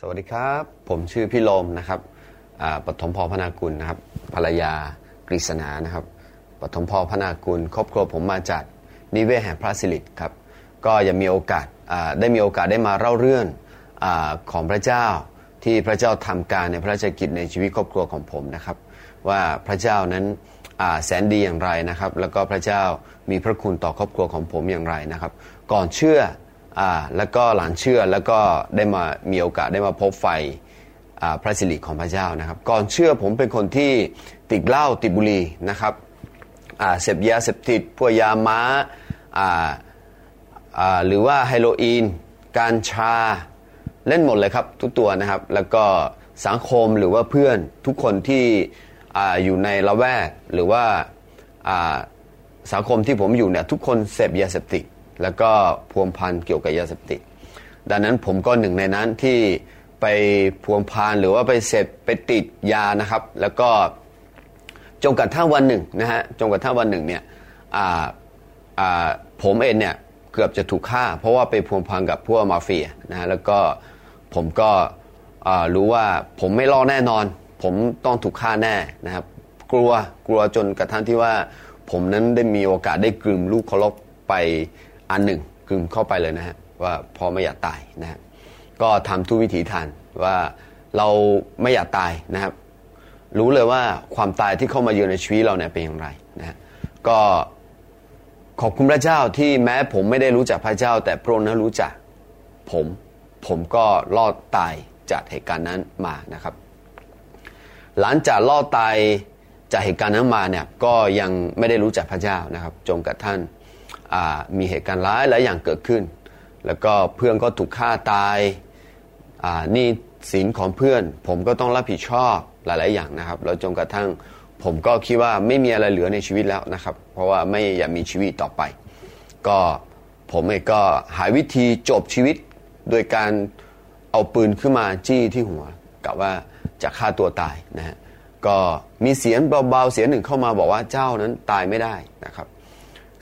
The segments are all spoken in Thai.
สวัสดีครับผมชื่อพี่ลมนะครับปฐมพรพนากุลนะครับภรรยากฤษณานะครับปฐมพรพนากุลครอบครัวผมมาจากนิเวศแห่งพระสิริครับก็ยังมีโอกาสได้มาเล่าเรื่องของพระเจ้าที่พระเจ้าทำการในพระราชกิจในชีวิตครอบครัวของผมนะครับว่าพระเจ้านั้นแสนดีอย่างไรนะครับแล้วก็พระเจ้ามีพระคุณต่อครอบครัวของผมอย่างไรนะครับก่อนเชื่อแล้วก็หลังเชื่อแล้วก็ได้มามีโอกาสได้มาพบไฟพระสิริของพระเจ้านะครับก่อนเชื่อผมเป็นคนที่ติดเหล้าติดบุหรี่นะครับเสพยาเสพติดพวกยาม้าหรือว่าไฮโลอีนการชาเล่นหมดเลยครับทุกตัวนะครับแล้วก็สังคมหรือว่าเพื่อนทุกคนที่อยู่ในละแวกหรือว่าสังคมที่ผมอยู่เนี่ยทุกคนเสพยาเสพติดแล้วก็พัวพันเกี่ยวกับยาเสพติดดังนั้นผมก็หนึ่งในนั้นที่ไปพัวพันหรือว่าไปเสพไปติดยานะครับแล้วก็จนกระทั่งวันหนึ่งนะฮะจนกระทั่งวันหนึ่งเนี่ยผมเองเนี่ยเกือบจะถูกฆ่าเพราะว่าไปพัวพันกับพวกมาเฟียนะฮะแล้วก็ผมก็รู้ว่าผมไม่รอดแน่นอนผมต้องถูกฆ่าแน่นะครับกลัวจนกระทั่งที่ว่าผมนั้นได้มีโอกาสได้กลืนลูกเคารพไปอันหนึ่งกลืนเข้าไปเลยนะฮะว่าพอไม่อยากตายนะฮะก็ทำทุกวิถีทางว่าเราไม่อยากตายนะครับรู้เลยว่าความตายที่เข้ามาเยือนในชีวิตเราเนี่ยเป็นอย่างไรนะฮะก็ขอบคุณพระเจ้าที่แม้ผมไม่ได้รู้จักพระเจ้าแต่พระองค์นั้นรู้จักผมก็รอดตายจากเหตุการณ์นั้นมานะครับหลังจากรอดตายจากเหตุการณ์นั้นมาเนี่ยก็ยังไม่ได้รู้จักพระเจ้านะครับจนกระทั่งมีเหตุการณ์ร้ายหลายอย่างเกิดขึ้นแล้วก็เพื่อนก็ถูกฆ่าตายนี่สินของเพื่อนผมก็ต้องรับผิดชอบหลายๆอย่างนะครับแล้วจนกระทั่งผมก็คิดว่าไม่มีอะไรเหลือในชีวิตแล้วนะครับเพราะว่าไม่อยากมีชีวิตต่อไปก็ผมเองก็หาวิธีจบชีวิตโดยการเอาปืนขึ้นมาจี้ที่หัวกะว่าจะฆ่าตัวตายนะฮะก็มีเสียงเบาๆเสียงหนึ่งเข้ามาบอกว่าเจ้านั้นตายไม่ได้นะครับ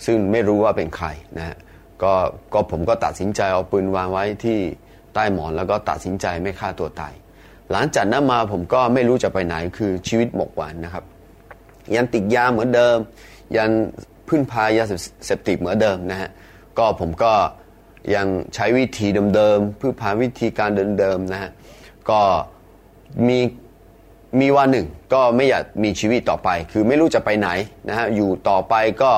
ซึ่งไม่รู้ว่าเป็นใครนะฮะก็ผมก็ตัดสินใจเอาปืนวางไว้ที่ใต้หมอนแล้วก็ตัดสินใจไม่ฆ่าตัวตายหลังจากนั้นมาผมก็ไม่รู้จะไปไหนคือชีวิตหมกหวั่นนะครับยังติดยาเหมือนเดิมยังพึ่งพายาเสพติดเหมือนเดิมนะฮะก็ผมก็ยังใช้วิธีเดิมๆพึ่งพาวิธีการเดิมๆนะฮะก็มีวันหนึ่งก็ไม่อยากมีชีวิตต่อไปคือไม่รู้จะไปไหนนะฮะอยู่ต่อไปก็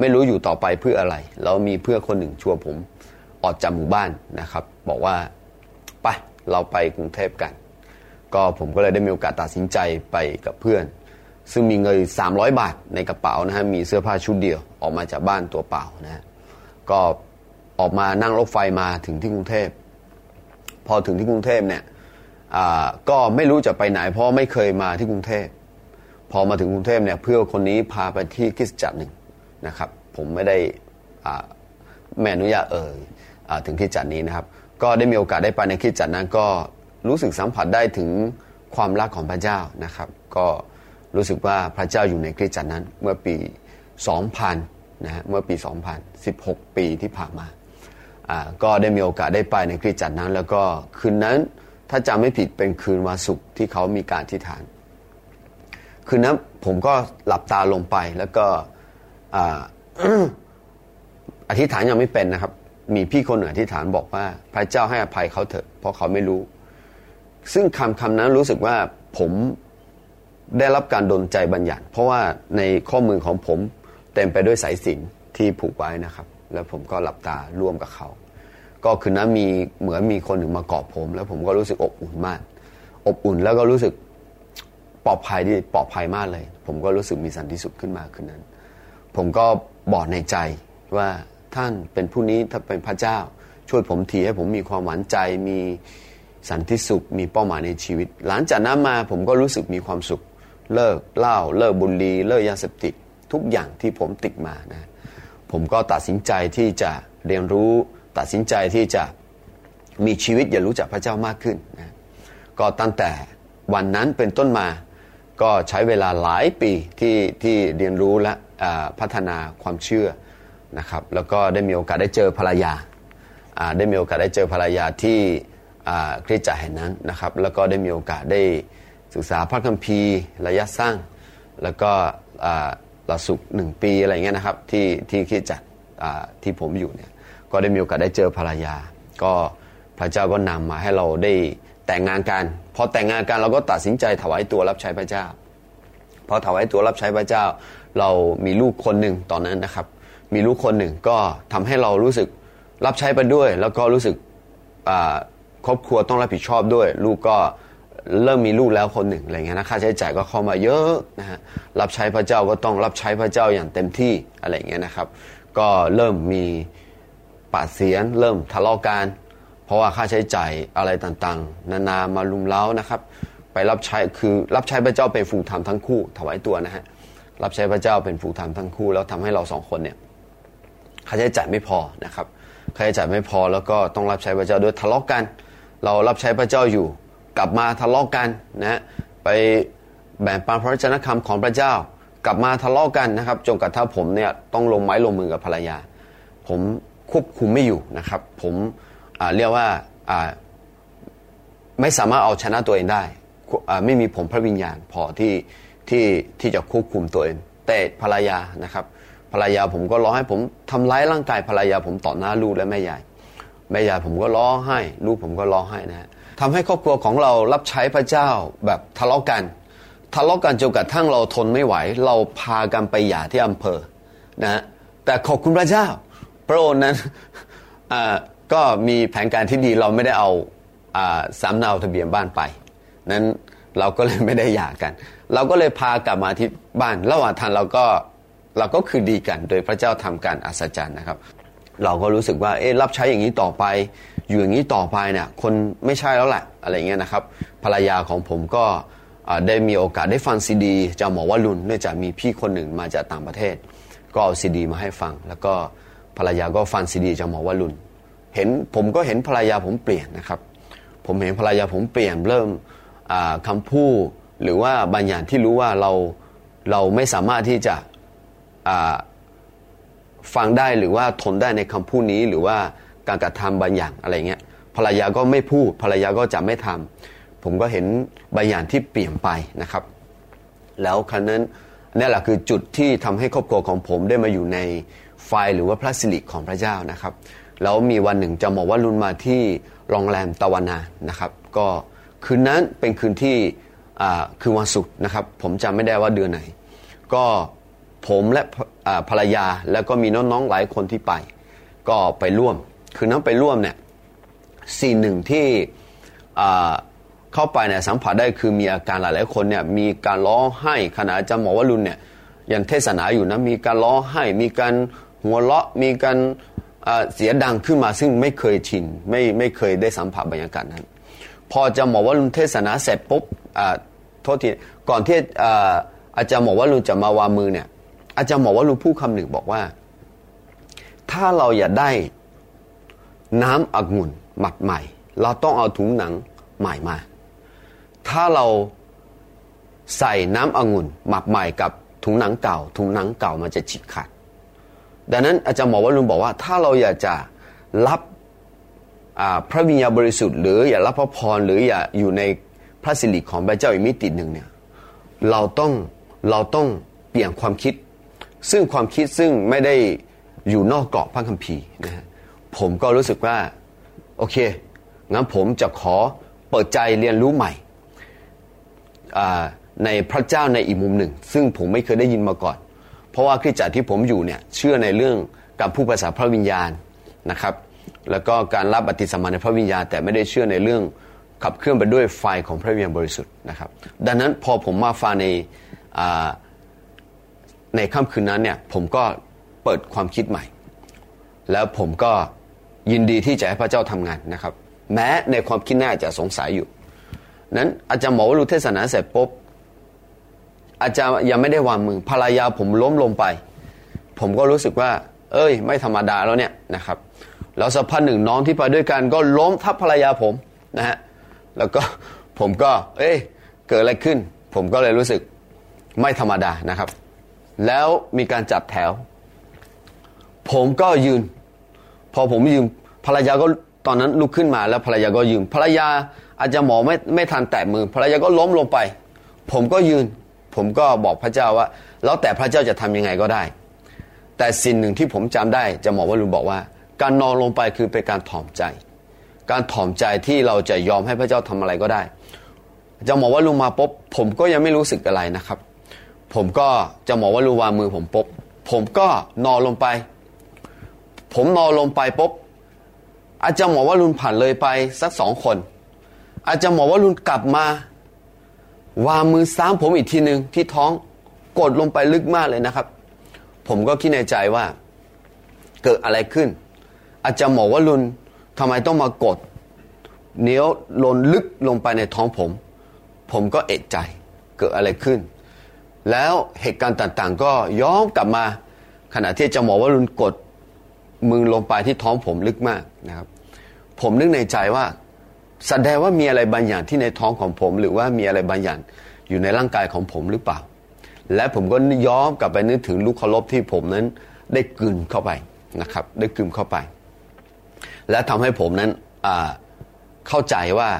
ไม่รู้อยู่ต่อไปเพื่ออะไรแล้วมีเพื่อนคนหนึ่งชวนผมออกจากหมู่บ้านนะครับบอกว่าไปเราไปกรุงเทพกันก็ผมก็เลยได้มีโอกาสตัดสินใจไปกับเพื่อนซึ่งมีเงิน300 บาทในกระเป๋านะฮะมีเสื้อผ้าชุดเดียวออกมาจากบ้านตัวเปล่านะฮะก็ออกมานั่งรถไฟมาถึงที่กรุงเทพพอถึงที่กรุงเทพเนี่ยก็ไม่รู้จะไปไหนเพราะไม่เคยมาที่กรุงเทพพอมาถึงกรุงเทพเนี่ยเพื่อนคนนี้พาไปที่คริสตจักรหนึ่งนะครับผมไม่ได้ไม่อนุญาตถึงคริสตจักรนี้นะครับก็ได้มีโอกาสได้ไปในคริสตจักรนั้นก็รู้สึกสัมผัสได้ถึงความรักของพระเจ้านะครับก็รู้สึกว่าพระเจ้าอยู่ในคริสตจักรนั้นเมื่อปี2000นะฮะเมื่อปี2016ปีที่ผ่านมาก็ได้มีโอกาสได้ไปในคริสตจักรนั้นแล้วก็คืนนั้นถ้าจำไม่ผิดเป็นคืนวันศุกร์ที่เขามีการอธิษฐานคืนนั้นผมก็หลับตาลงไปแล้วก็อธิษฐานยังไม่เป็นนะครับมีพี่คนหนึ่งอธิษฐานบอกว่าพระเจ้าให้อภัยเขาเถอะเพราะเขาไม่รู้ซึ่งคำนั้นรู้สึกว่าผมได้รับการดลใจบัญญัติเพราะว่าในข้อมือของผมเต็มไปด้วยสายสิญจน์ที่ผูกไว้นะครับแล้วผมก็หลับตาร่วมกับเขาก็คืนนั้นมีเหมือนมีคนหนึ่งมากอดผมแล้วผมก็รู้สึกอบอุ่นมากอบอุ่นแล้วก็รู้สึกปลอดภัยมากเลยผมก็รู้สึกมีสันติสุขขึ้นมาคืนนั้นผมก็บอกในใจว่าท่านเป็นผู้นี้ถ้าเป็นพระเจ้าช่วยผมทีให้ผมมีความหวังใจมีสันติสุขมีเป้าหมายในชีวิตหลังจากนั้นมาผมก็รู้สึกมีความสุขเลิกเหล้าเลิกบุหรี่เลิกยาเสพติดทุกอย่างที่ผมติดมานะผมก็ตัดสินใจที่จะเรียนรู้ตัดสินใจที่จะมีชีวิตอย่างรู้จักพระเจ้ามากขึ้นนะก็ตั้งแต่วันนั้นเป็นต้นมาก็ใช้เวลาหลายปีที่เรียนรู้และพัฒนาความเชื่อนะครับแล้วก็ได้มีโอกาสได้เจอภรรยาที่ คริสตจักรแห่งนั้นนะครับแล้วก็ได้มีโอกาสได้ศึกษาพระคัมภีร์ระยะสั้นแล้วก็หลักสูตร1ปีอะไรเงี้ยนะครับที่คริสตจักรที่ผมอยู่เนี่ยก็ได้มีโอกาสได้เจอภรรยาก็พระเจ้าก็นำมาให้เราได้แต่งงานกันพอแต่งงานกันเราก็ตัดสินใจถวายตัวรับใช้พระเจ้าพอถวายตัวรับใช้พระเจ้าเรามีลูกคนหนึ่งตอนนั้นนะครับมีลูกคนหนึ่งก็ทำให้เรารู้สึกรับใช้ไปด้วยแล้วก็รู้สึกครอบครัวต้องรับผิดชอบด้วยลูกก็เริ่มมีลูกแล้วคนหนึ่งอะไรเงี้ยนะค่าใช้จ่ายก็เข้ามาเยอะนะฮะรับใช้พระเจ้าก็ต้องรับใช้พระเจ้าอย่างเต็มที่อะไรเงี้ยนะครับก็เริ่มมีปากเสียงเริ่มทะเลาะกันเพราะว่าค่าใช้จ่ายอะไรต่างๆนานามารุมเร้านะครับไปรับใช้คือรับใช้พระเจ้าเป็นฟูลไทม์ทั้งคู่ถวายตัวนะฮะรับใช้พระเจ้าเป็นฟูลไทม์ทั้งคู่แล้วทำให้เราสองคนเนี่ยค่าใช้จ่ายไม่พอนะครับค่าใช้จ่ายไม่พอแล้วก็ต้องรับใช้พระเจ้าด้วยทะเลาะกันเรารับใช้พระเจ้าอยู่กลับมาทะเลาะกันนะไปแบ่งปันพระวจนะคำของพระเจ้ากลับมาทะเลาะกันนะครับจนกระทั่งผมเนี่ยต้องลงไม้ลงมือกับภรรยาผมควบคุมไม่อยู่นะครับผมเรียกว่าไม่สามารถเอาชนะตัวเองได้ไม่มีผมพระวิญญาณพอที่จะควบคุมตัวเองแต่ภรรยานะครับภรรยาผมก็ร้องให้ผมทำร้ายร่างกายภรรยาผมต่อหน้าลูกและแม่ยายผมก็ร้องให้ลูกผมก็ร้องให้นะฮะทำให้ครอบครัวของเรารับใช้พระเจ้าแบบทะเลาะกันจนกระทั่งเราทนไม่ไหวเราพากันไปหย่าที่อำเภอนะฮะแต่ขอบคุณพระเจ้าพระองค์นั้นก็มีแผนการที่ดีเราไม่ได้เอาสำเนาทะเบียนบ้านไปนั้นเราก็เลยไม่ได้หย่ากันเราก็เลยพากลับมาที่บ้านระหว่างทางเราก็คือดีกันโดยพระเจ้าทำการอัศจรรย์นะครับเราก็รู้สึกว่าเอ๊ะรับใช้อย่างนี้ต่อไปอยู่อย่างนี้ต่อไปเนี่ยคนไม่ใช่แล้วแหละอะไรเงี้ยนะครับภรรยาของผมก็ได้มีโอกาสได้ฟังซีดีจากหมอวรุณเนื่องจากมีพี่คนหนึ่งมาจากต่างประเทศก็เอาซีดีมาให้ฟังแล้วก็ภรรยาก็ฟังซีดีจากหมอวรุณเห็นผมก็เห็นภรรยาผมเปลี่ยนนะครับผมเห็นภรรยาผมเปลี่ยนเริ่มคำพูดหรือว่าบางอย่างที่รู้ว่าเราไม่สามารถที่จะฟังได้หรือว่าทนได้ในคำพูดนี้หรือว่าการกระทำบางอย่างอะไรเงี้ยภรรยาก็ไม่พูดภรรยาก็จะไม่ทำผมก็เห็นบางอย่างที่เปลี่ยนไปนะครับแล้วครั้งนั้นนี่แหละคือจุดที่ทำให้ครอบครัวของผมได้มาอยู่ในไฟหรือว่าพระสิริของพระเจ้านะครับแล้วมีวันหนึ่งจะบอกว่าลุนมาที่โรงแรมตะวันนานะครับก็คืนนั้นเป็นคืนที่คือวันศุกร์นะครับผมจำไม่ได้ว่าเดือนไหนก็ผมและภรรยาแล้วก็มีน้องๆหลายคนที่ไปก็ไปร่วมคืนนั้นไปร่วมเนี่ยสิ่งหนึ่งที่เข้าไปเนี่ยสัมผัสได้คือมีอาการหลายๆคนเนี่ยมีการร้องไห้ขณะจะบอกว่าลุนเนี่ยยังเทศนาอยู่นะมีการร้องไห้มีการหัวเราะมีการเสียดังขึ้นมาซึ่งไม่เคยชินไม่เคยได้สัมผัสบรรยากาศนั้นพอจะหมอวรุณเทศนาเสร็จปุ๊บโทษทีก่อนที่อาจารย์หมอวรุณจะมาวางมือเนี่ยอาจารย์หมอวรุณพูดคำหนึ่งบอกว่าถ้าเราอยากได้น้ำองุ่นหมักใหม่เราต้องเอาถุงหนังใหม่มาถ้าเราใส่น้ำองุ่นหมักใหม่กับถุงหนังเก่ามันจะฉีกขาดดังนั้นอาจารย์หมอวรุณบอกว่าถ้าเราอยากจะรับพระวิญญาณบริสุทธิ์หรืออยากรับพระพรหรืออยากอยู่ในพระสิริของพระเจ้าอีกมิติหนึ่งเนี่ยเราต้องเปลี่ยนความคิดซึ่งความคิดซึ่งไม่ได้อยู่นอกกรอบพระคัมภีร์นะฮะผมก็รู้สึกว่าโอเคงั้นผมจะขอเปิดใจเรียนรู้ใหม่ในพระเจ้าในอีกมุมหนึ่งซึ่งผมไม่เคยได้ยินมาก่อนเพราะว่าคริสตจักรที่ผมอยู่เนี่ยเชื่อในเรื่องการพูดภาษาพระวิญญาณนะครับแล้วก็การรับบัพติศมาในพระวิญญาณแต่ไม่ได้เชื่อในเรื่องขับเคลื่อนไปด้วยไฟของพระวิญญาณบริสุทธิ์นะครับดังนั้นพอผมมาฟังในค่ำคืนนั้นเนี่ยผมก็เปิดความคิดใหม่แล้วผมก็ยินดีที่จะให้พระเจ้าทำงานนะครับแม้ในความคิดน่าจะสงสัยอยู่นั้นอาจารย์หมอวรุณเทศนาเสร็จปุ๊บอาจารย์ยังไม่ได้วางมือภรรยาผมล้มลงไปผมก็รู้สึกว่าเอ้ยไม่ธรรมดาแล้วเนี่ยนะครับแล้วสักพักหนึ่งน้องที่ไปด้วยกันก็ล้มทับภรรยาผมนะฮะแล้วก็ผมก็เอ้ยเกิดอะไรขึ้นผมก็เลยรู้สึกไม่ธรรมดานะครับแล้วมีการจับแถวผมก็ยืนพอผมยืนภรรยาก็ ตอนนั้นลุกขึ้นมาแล้วภรรยาก็ยืนภรรยาอาจจะหมอไม่ทันแตะมือภรรยาก็ล้มลงไปผมก็ยืนผมก็บอกพระเจ้าว่าแล้วแต่พระเจ้าจะทำยังไงก็ได้แต่สิ่งหนึ่งที่ผมจำได้จะหมอวรุณบอกว่าการนอนลงไปคือเป็นการถ่อมใจการถ่อมใจที่เราจะยอมให้พระเจ้าทำอะไรก็ได้จะหมอวรุณมาปุ๊บผมก็ยังไม่รู้สึกอะไรนะครับผมก็จะหมอวรุณวางมือผมปุ๊บผมก็นอนลงไปผมนอนลงไปปุ๊บอาจารย์หมอวรุณผ่านเลยไปสัก2คนอาจารย์หมอวรุณกลับมาวางมือซ้ำผมอีกทีนึงที่ท้องกดลงไปลึกมากเลยนะครับผมก็คิดในใจว่าเกิดอะไรขึ้นอาจารย์หมอวรุณทำไมต้องมากดเนี้ยวลนลึกลงไปในท้องผมผมก็เอะใจเกิดอะไรขึ้นแล้วเหตุการณ์ต่างๆก็ย้อนกลับมาขณะที่อาจารย์หมอวรุณกดมือลงไปที่ท้องผมลึกมากนะครับผมนึกในใจว่าแสดงว่ามีอะไรบางอย่างที่ในท้องของผมหรือว่ามีอะไรบางอย่างอยู่ในร่างกายของผมหรือเปล่าและผมก็ย้อนกลับไปนึกถึงลูกเคารพที่ผมนั้นได้กลืนเข้าไปนะครับได้กลืนเข้าไปและทำให้ผมนั้นเข้าใจว่า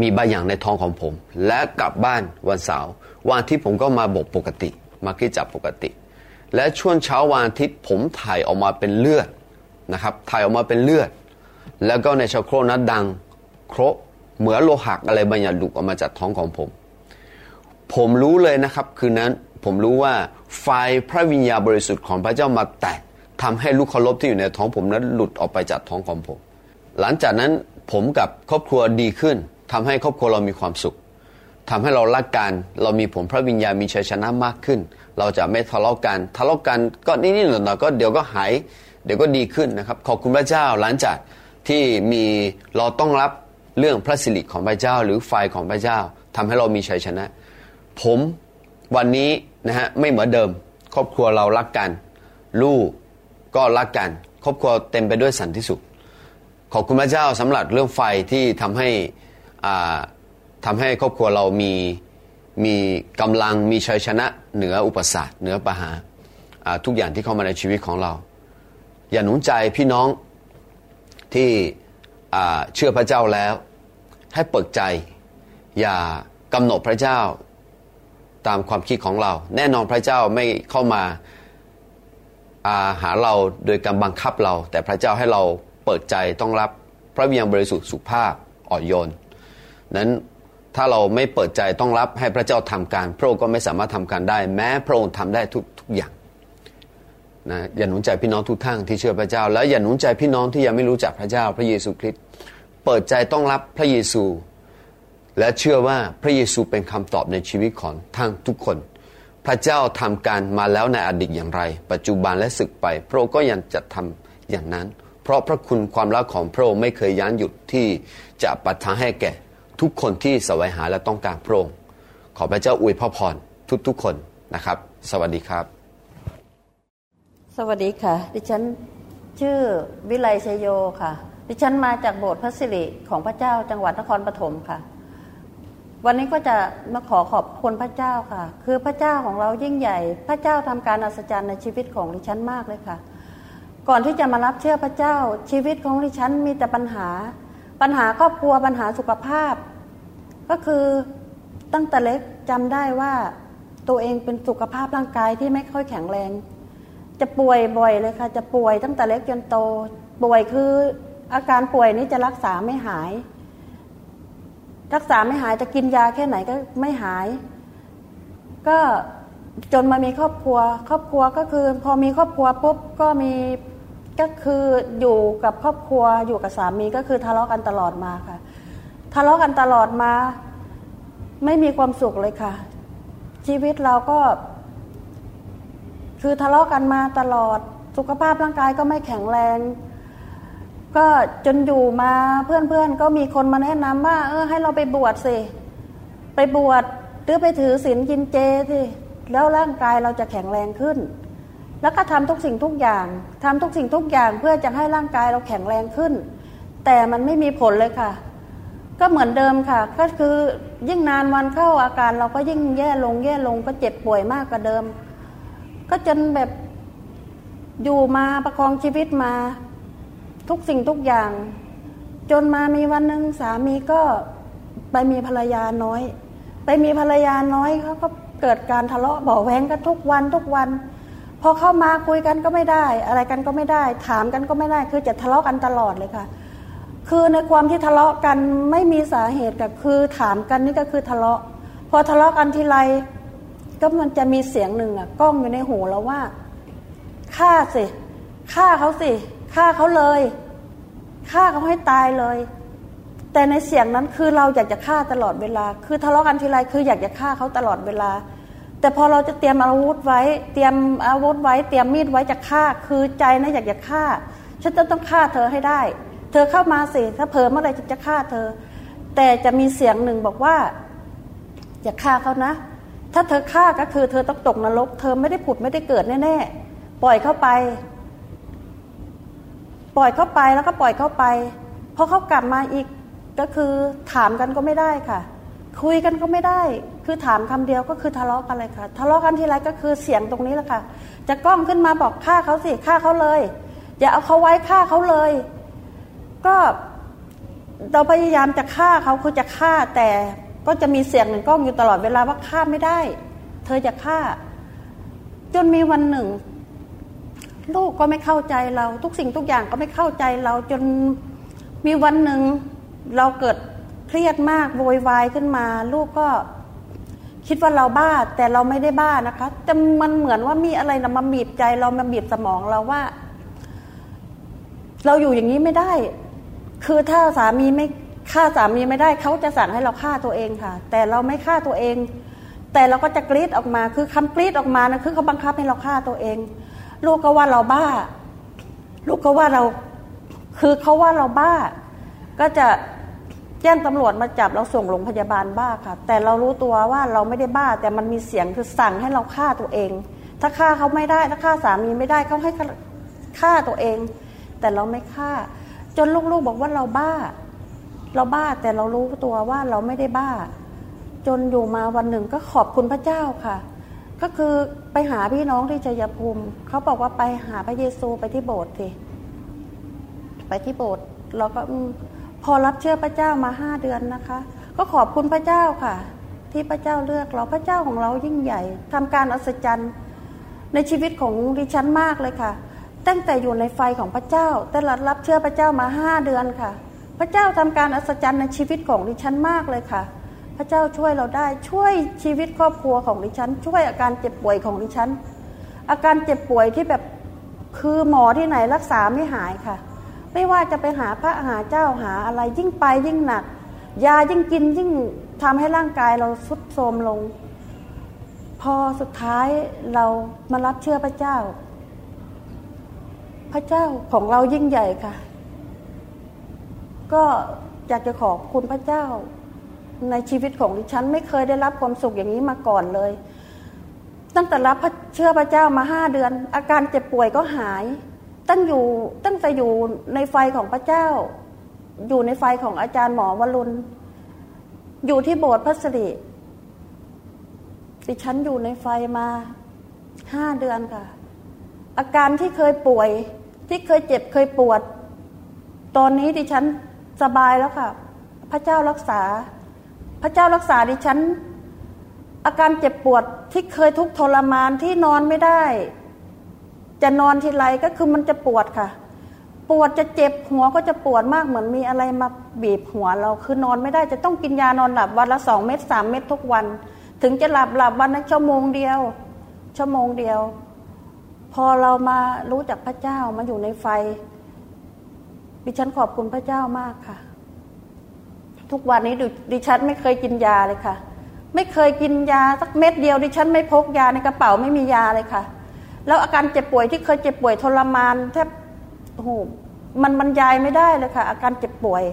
มีบางอย่างในท้องของผมและกลับบ้านวันเสาร์วันที่ผมก็มาบอกปกติมาคิดจับปกติและช่วงเช้าวันอาทิตย์ผมถ่ายออกมาเป็นเลือดนะครับถ่ายออกมาเป็นเลือดแล้วก็ในชักโครกนั้นดังโครกเหมือนโลหะอะไรบางอย่างหลุดออกมาจากท้องของผมผมรู้เลยนะครับคืนนั้นผมรู้ว่าไฟพระวิญญาณบริสุทธิ์ของพระเจ้ามาแตะทำให้ลูกเคารพที่อยู่ในท้องผมนั้นหลุดออกไปจากท้องของผมหลังจากนั้นผมกับครอบครัวดีขึ้นทำให้ครอบครัวเรามีความสุขทำให้เรารักกันเรามีผลพระวิญญาณมีชัยชนะมากขึ้นเราจะไม่ทะเลาะกันก็นิดๆหน่อยๆก็เดี๋ยวก็หายเดี๋ยวก็ดีขึ้นนะครับขอบคุณพระเจ้าหลังจากที่มีเราต้องรับเรื่องพระสิริของพระเจ้าหรือไฟของพระเจ้าทำให้เรามีชัยชนะผมวันนี้นะฮะไม่เหมือนเดิมครอบครัวเรารักกันลูกก็รักกันครอบครัวเต็มไปด้วยสันติสุขขอบคุณพระเจ้าสำหรับเรื่องไฟที่ทำให้ครอบครัวเรามีกำลังมีชัยชนะเหนืออุปสรรคเหนือปัญหาทุกอย่างที่เข้ามาในชีวิตของเราอย่าหนุนใจพี่น้องที่เชื่อพระเจ้าแล้วให้เปิดใจอย่ากำหนดพระเจ้าตามความคิดของเราแน่นอนพระเจ้าไม่เข้ามาหาเราโดยการบังคับเราแต่พระเจ้าให้เราเปิดใจต้องรับพระวิญญาณบริสุทธิ์สุภาพอ่อนโยนนั้นถ้าเราไม่เปิดใจต้องรับให้พระเจ้าทำการพระองค์ก็ไม่สามารถทำการได้แม้พระองค์ทำได้ทุกอย่างนะอย่าหนุนใจพี่น้องทุกท่านที่เชื่อพระเจ้าแล้วอย่าหนุนใจพี่น้องที่ยังไม่รู้จักพระเจ้าพระเยซูคริสต์เปิดใจต้องรับพระเยซูและเชื่อว่าพระเยซูเป็นคำตอบในชีวิตของท่านทุกคนพระเจ้าทำการมาแล้วในอดีตอย่างไรปัจจุบันและสึกไปพระองค์ก็ยังจะทำอย่างนั้นเพราะพระคุณความรักของพระองค์ไม่เคยยั้งหยุดที่จะประทานให้แก่ทุกคนที่แสวงหาและต้องการพระองค์ขอพระเจ้าอวยพรทุกๆคนนะครับสวัสดีครับสวัสดีค่ะดิฉันชื่อวิไลชัยโยค่ะดิฉันมาจากโบสถ์พระสิริของพระเจ้าจังหวัดนครปฐมค่ะวันนี้ก็จะมาขอบคุณพระเจ้าค่ะคือพระเจ้าของเรายิ่งใหญ่พระเจ้าทำการอัศจรรย์ในชีวิตของดิฉันมากเลยค่ะก่อนที่จะมารับเชื่อพระเจ้าชีวิตของดิฉันมีแต่ปัญหาครอบครัวปัญหาสุขภาพก็คือตั้งแต่เล็กจำได้ว่าตัวเองเป็นสุขภาพร่างกายที่ไม่ค่อยแข็งแรงจะป่วยบ่อยเลยค่ะจะป่วยตั้งแต่เล็กจนโตป่วยคืออาการป่วยนี้จะรักษาไม่หายจะกินยาแค่ไหนก็ไม่หายก็จนมามีครอบครัวก็คือพอมีครอบครัวปุ๊บก็มีก็คืออยู่กับครอบครัวอยู่กับสามีก็คือทะเลาะกันตลอดมาค่ะทะเลาะกันตลอดมาไม่มีความสุขเลยค่ะชีวิตเราก็คือทะเลาะกันมาตลอดสุขภาพร่างกายก็ไม่แข็งแรงก็จนอยู่มาเพื่อนๆก็มีคนมาแนะนำว่าให้เราไปบวชสิไปบวชหรือไปถือศีลกินเจสิแล้วร่างกายเราจะแข็งแรงขึ้นแล้วก็ทำทุกสิ่งทุกอย่างเพื่อจะให้ร่างกายเราแข็งแรงขึ้นแต่มันไม่มีผลเลยค่ะก็เหมือนเดิมค่ะก็คือยิ่งนานวันเข้าอาการเราก็ยิ่งแย่ลงก็เจ็บป่วยมากกว่าเดิมก็จนแบบอยู่มาประคองชีวิตมา ทุกสิ่งทุกอย่างจนมามีวันหนึ่งสามีก็ไปมีภรรยาน้อยเขาก็เกิดการทะเลาะเบาะแว้งกันทุกวันพอเข้ามาคุยกันก็ไม่ได้อะไรกันก็ไม่ได้ถามกันก็ไม่ได้คือจะทะเลาะกันตลอดเลยค่ะคือในความที่ทะเลาะกันไม่มีสาเหตุก็คือถามกันนี่ก็คือทะเลาะพอทะเลาะกันทีไรก็มันจะมีเสียงหนึ่งอ่ะก้องอยู่ในหูเราว่าฆ่าสิฆ่าเขาสิฆ่าเขาเลยฆ่าเขาให้ตายเลยแต่ในเสียงนั้นคือเราอยากจะฆ่าตลอดเวลาคือทะเลาะกันทีไรคืออยากจะฆ่าเขาตลอดเวลาแต่พอเราจะเตรียมอาวุธไว้เตรียมมีดไว้จะฆ่าคือใจนะอยากจะฆ่าฉันต้องฆ่าเธอให้ได้เธอเข้ามาสิถ้าเผลอเมื่อไหร่ฉันจะฆ่าเธอแต่จะมีเสียงหนึ่งบอกว่าอย่าฆ่าเขานะถ้าเธอฆ่าก็คือเธอต้องตกนรกเธอไม่ได้ผุดไม่ได้เกิดแน่ๆปล่อยเข้าไปแล้วก็ปล่อยเข้าไปพอเขากลับมาอีกก็คือถามกันก็ไม่ได้ค่ะคุยกันก็ไม่ได้คือถามคำเดียวก็คือทะเลาะกันเลยค่ะทะเลาะกันทีไรก็คือเสียงตรงนี้แหละค่ะจะก้องขึ้นมาบอกฆ่าเขาสิฆ่าเขาเลยอย่าเอาเขาไว้ฆ่าเขาเลยก็เราพยายามจะฆ่าเขาคือจะฆ่าแต่ก็จะมีเสียงหนึ่งก้องอยู่ตลอดเวลาว่าฆ่าไม่ได้เธอจะฆ่าจนมีวันหนึ่งลูกก็ไม่เข้าใจเราทุกสิ่งทุกอย่างก็ไม่เข้าใจเราจนมีวันหนึ่งเราเกิดเครียดมากโวยวายขึ้นมาลูกก็คิดว่าเราบ้าแต่เราไม่ได้บ้านะคะแต่มันเหมือนว่ามีอะไรนะมาบีบใจเรามาบีบสมองเราว่าเราอยู่อย่างนี้ไม่ได้คือถ้าสามีไม่ฆ่าสามีไม่ได้เขาจะสั่งให้เราฆ่าตัวเองค่ะแต่เราไม่ฆ่าตัวเองแต่เราก็จะกรีดออกมาคือคำกรีดออกมานะคือเขาบังคับให้เราฆ่าตัวเองลูกก็ว่าเราบ้าลูกก็ว่าเราคือเขาว่าเราบ้าก็จะแจ้งตำรวจมาจับเราส่งโรงพยาบาลบ้าค่ะแต่เรารู้ตัวว่าเราไม่ได้บ้าแต่มันมีเสียงคือสั่งให้เราฆ่าตัวเองถ้าฆ่าเขาไม่ได้ถ้าฆ่าสามีไม่ได้เขาให้ฆ่าตัวเองแต่เราไม่ฆ่าจนลูกๆบอกว่าเราบ้าแต่เรารู้ตัวว่าเราไม่ได้บ้าจนอยู่มาวันหนึ่งก็ขอบคุณพระเจ้าค่ะก็คือไปหาพี่น้องที่ชัยภูมิเขาบอกว่าไปหาพระเยซูไปที่โบสถ์สิไปที่โบสถ์เราก็พอรับเชื่อพระเจ้ามา5 เดือนนะคะก็ขอบคุณพระเจ้าค่ะที่พระเจ้าเลือกเราพระเจ้าของเรายิ่งใหญ่ทำการอัศจรรย์ในชีวิตของดิฉันมากเลยค่ะตั้งแต่อยู่ในไฟของพระเจ้าแต่รับเชื่อพระเจ้ามา5 เดือนค่ะพระเจ้าทำการอัศจรรย์ในชีวิตของดิฉันมากเลยค่ะพระเจ้าช่วยเราได้ช่วยชีวิตครอบครัวของดิฉันช่วยอาการเจ็บป่วยของดิฉันอาการเจ็บป่วยที่แบบคือหมอที่ไหนรักษาไม่หายค่ะไม่ว่าจะไปหาพระหาเจ้าหาอะไรยิ่งไปยิ่งหนักยายิ่งกินยิ่งทำให้ร่างกายเราทรุดโทรมลงพอสุดท้ายเรามารับเชื่อพระเจ้าพระเจ้าของเรายิ่งใหญ่ค่ะก็อยากจะขอบคุณพระเจ้าในชีวิตของดิฉันไม่เคยได้รับความสุขอย่างนี้มาก่อนเลยตั้งแต่รับเชื่อพระเจ้ามา5 เดือนอาการเจ็บป่วยก็หายตั้งแต่อยู่ในไฟของพระเจ้าอยู่ในไฟของอาจารย์หมอวรุณอยู่ที่โบสถ์พระสิริดิฉันอยู่ในไฟมา5 เดือนค่ะอาการที่เคยป่วยที่เคยเจ็บเคยปวดตอนนี้ดิฉันสบายแล้วค่ะพระเจ้ารักษาดิฉันอาการเจ็บปวดที่เคยทุกข์ทรมานที่นอนไม่ได้จะนอนทีไรก็คือมันจะปวดค่ะปวดจะเจ็บหัวก็จะปวดมากเหมือนมีอะไรมาบีบหัวเราคือนอนไม่ได้จะต้องกินยานอนหลับวันละ2 เม็ด3 เม็ดทุกวันถึงจะหลับวันละชั่วโมงเดียวพอเรามารู้จักพระเจ้ามาอยู่ในไฟดิฉันขอบคุณพระเจ้ามากค่ะทุกวันนี้ดิฉันไม่เคยกินยาเลยค่ะไม่เคยกินยาสักเม็ดเดียวดิฉันไม่พกยาในกระเป๋าไม่มียาเลยค่ะแล้วอาการเจ็บป่วยที่เคยเจ็บป่วยทรมานแทบโอ้โหมันบรรยายไม่ได้เลยค่ะอาการเจ็บป่วย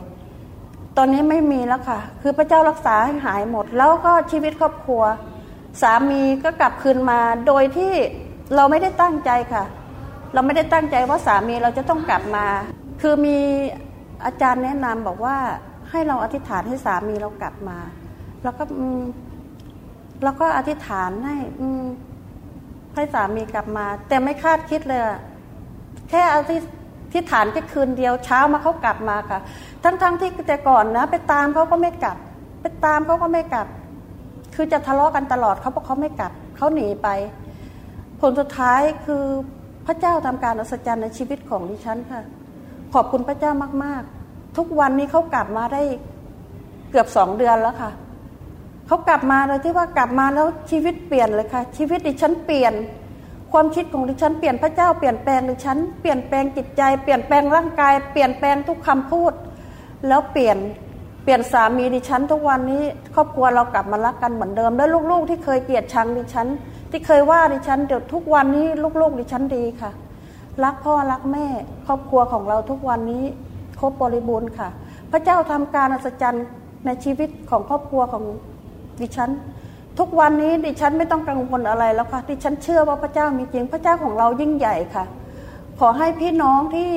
ตอนนี้ไม่มีแล้วค่ะคือพระเจ้ารักษาให้หายหมดแล้วก็ชีวิตครอบครัวสามีก็กลับคืนมาโดยที่เราไม่ได้ตั้งใจค่ะเราไม่ได้ตั้งใจว่าสามีเราจะต้องกลับมาคือมีอาจารย์แนะนำบอกว่าให้เราอธิษฐานให้สามีเรากลับมาแล้วก็อธิษฐานให้สามีกลับมาแต่ไม่คาดคิดเลยแค่ ที่ฐานแค่คืนเดียวเช้ามาเขากลับมาค่ะทั้งที่แต่ก่อนนะไปตามเขาก็ไม่กลับไปตามเขาก็ไม่กลับคือจะทะเลาะกันตลอดเขาบอกเขาไม่กลับเขาหนีไปผลสุดท้ายคือพระเจ้าทำการอัศจรรย์ในชีวิตของดิฉันค่ะขอบคุณพระเจ้ามากๆทุกวันนี้เขากลับมาได้เกือบ2เดือนแล้วค่ะเขากลับมาโดยที่ว่ากลับมาแล้วชีวิตเปลี่ยนเลยค่ะชีวิตดิฉันเปลี่ยนความคิดของดิฉันเปลี่ยนพระเจ้าเปลี่ยนแปลงดิฉันเปลี่ยนแปลงจิตใจเปลี่ยนแปลงร่างกายเปลี่ยนแปลงทุกคำพูดแล้วเปลี่ยนสามีดิฉันทุกวันนี้ครอบครัวเรากลับมารักกันเหมือนเดิมและลูกๆที่เคยเกลียดชังดิฉันที่เคยว่าดิฉันเดี๋ยวทุกวันนี้ลูกๆดิฉันดีค่ะรักพ่อรักแม่ครอบครัวของเราทุกวันนี้ครบบริบูรณ์ค่ะพระเจ้าทำการอัศจรรย์ในชีวิตของครอบครัวของดิฉันทุกวันนี้ดิฉันไม่ต้องกังวลอะไรแล้วค่ะดิฉันเชื่อว่าพระเจ้ามีจริงพระเจ้าของเรายิ่งใหญ่ค่ะขอให้พี่น้องที่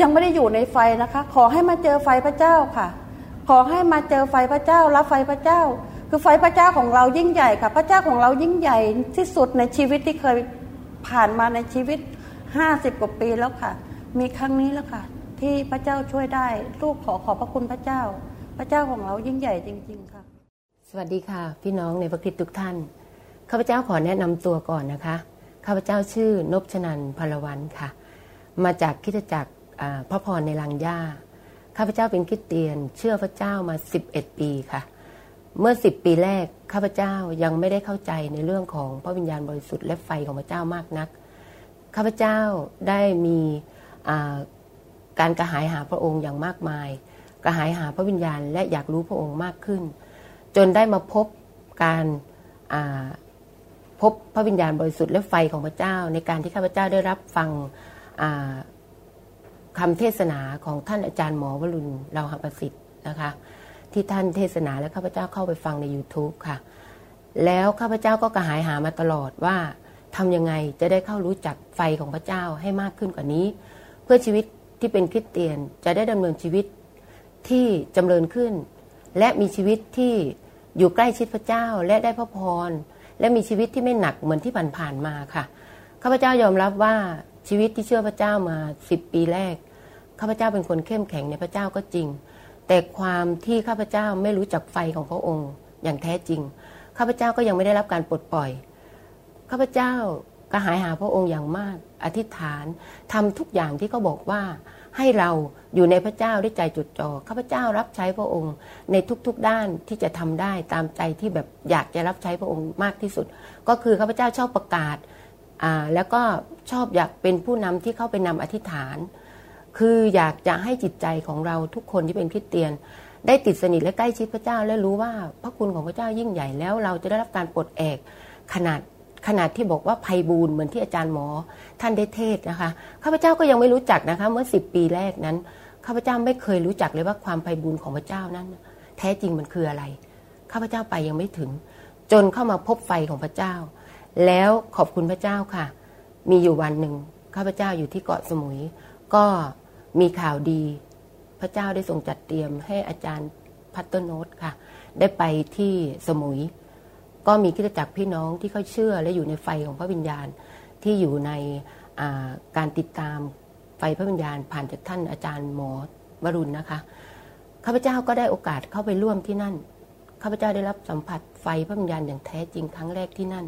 ยังไม่ได้อยู่ในไฟนะคะขอให้มาเจอไฟพระเจ้าค่ะขอให้มาเจอไฟพระเจ้ารับไฟพระเจ้าคือไฟพระเจ้าของเรายิ่งใหญ่ค่ะพระเจ้าของเรายิ่งใหญ่ที่สุดในชีวิตที่เคยผ่านมาในชีวิต50กว่าปีแล้วค่ะมีครั้งนี้แล้วค่ะที่พระเจ้าช่วยได้ลูกขอบพระคุณพระเจ้าพระเจ้าของเรายิ่งใหญ่จริงๆค่ะสวัสดีค่ะพี่น้องในพระคริสต์ทุกท่านข้าพเจ้าขอแนะนำตัวก่อนนะคะข้าพเจ้าชื่อนพชนันท์ พลวรรณค่ะมาจากคริสตจักรพระพรในลังย่าข้าพเจ้าเป็นคริสเตียนเชื่อพระเจ้ามา11ปีค่ะเมื่อ10ปีแรกข้าพเจ้ายังไม่ได้เข้าใจในเรื่องของพระวิญญาณบริสุทธิ์และไฟของพระเจ้ามากนักข้าพเจ้าได้มีการกระหายหาพระองค์อย่างมากมายกระหายหาพระวิญญาณและอยากรู้พระองค์มากขึ้นจนได้มาพบการพบพระวิญญาณบริสุทธิ์และไฟของพระเจ้าในการที่ข้าพเจ้าได้รับฟังคำเทศนาของท่านอาจารย์หมอวรุณลาวหประสิทธิ์นะคะที่ท่านเทศนาและข้าพเจ้าเข้าไปฟังใน YouTube ค่ะแล้วข้าพเจ้าก็กระหายหามาตลอดว่าทำยังไงจะได้เข้ารู้จักไฟของพระเจ้าให้มากขึ้นกว่านี้เพื่อชีวิตที่เป็นคริสเตียนจะได้ดำเนินชีวิตที่จำเริญขึ้นและมีชีวิตที่อยู่ใกล้ชิดพระเจ้าและได้พระพรและมีชีวิตที่ไม่หนักเหมือนที่ผ่านๆมาค่ะข้าพเจ้ายอมรับว่าชีวิตที่เชื่อพระเจ้ามา10ปีแรกข้าพเจ้าเป็นคนเข้มแข็งในพระเจ้าก็จริงแต่ความที่ข้าพเจ้าไม่รู้จักไฟของพระองค์อย่างแท้จริงข้าพเจ้าก็ยังไม่ได้รับการปลดปล่อยข้าพเจ้ากระหายหาพระองค์อย่างมากอธิษฐานทำทุกอย่างที่เขาบอกว่าให้เราอยู่ในพระเจ้าด้วยใจจดจ่อข้าพเจ้ารับใช้พระองค์ในทุกๆด้านที่จะทำได้ตามใจที่แบบอยากจะรับใช้พระองค์มากที่สุดก็คือข้าพเจ้าชอบประกาศแล้วก็ชอบอยากเป็นผู้นำที่เข้าไปนำอธิษฐานคืออยากจะให้จิตใจของเราทุกคนที่เป็นคริสเตียนได้ติดสนิทและใกล้ชิดพระเจ้าและรู้ว่าพระคุณของพระเจ้ายิ่งใหญ่แล้วเราจะได้รับการปลดแอกขนาดที่บอกว่าไพบูลย์เหมือนที่อาจารย์หมอท่านได้เทศนะคะข้าพเจ้าก็ยังไม่รู้จักนะคะเมื่อ10ปีแรกนั้นข้าพเจ้าไม่เคยรู้จักเลยว่าความไพบูลย์ของพระเจ้านั้นแท้จริงมันคืออะไรข้าพเจ้าไปยังไม่ถึงจนเข้ามาพบไฟของพระเจ้าแล้วขอบคุณพระเจ้าค่ะมีอยู่วันหนึ่งข้าพเจ้าอยู่ที่เกาะสมุยก็มีข่าวดีพระเจ้าได้ทรงจัดเตรียมให้อาจารย์พัตเตอร์โนตค่ะได้ไปที่สมุยก็มีคริสตจักรพี่น้องที่เขาเชื่อและอยู่ในไฟของพระวิญญาณที่อยู่ในการติดตามไฟพระวิญญาณผ่านจากท่านอาจารย์หมอวรุณนะคะข้าพเจ้าก็ได้โอกาสเข้าไปร่วมที่นั่นข้าพเจ้าได้รับสัมผัสไฟพระวิญญาณอย่างแท้จริงครั้งแรกที่นั่น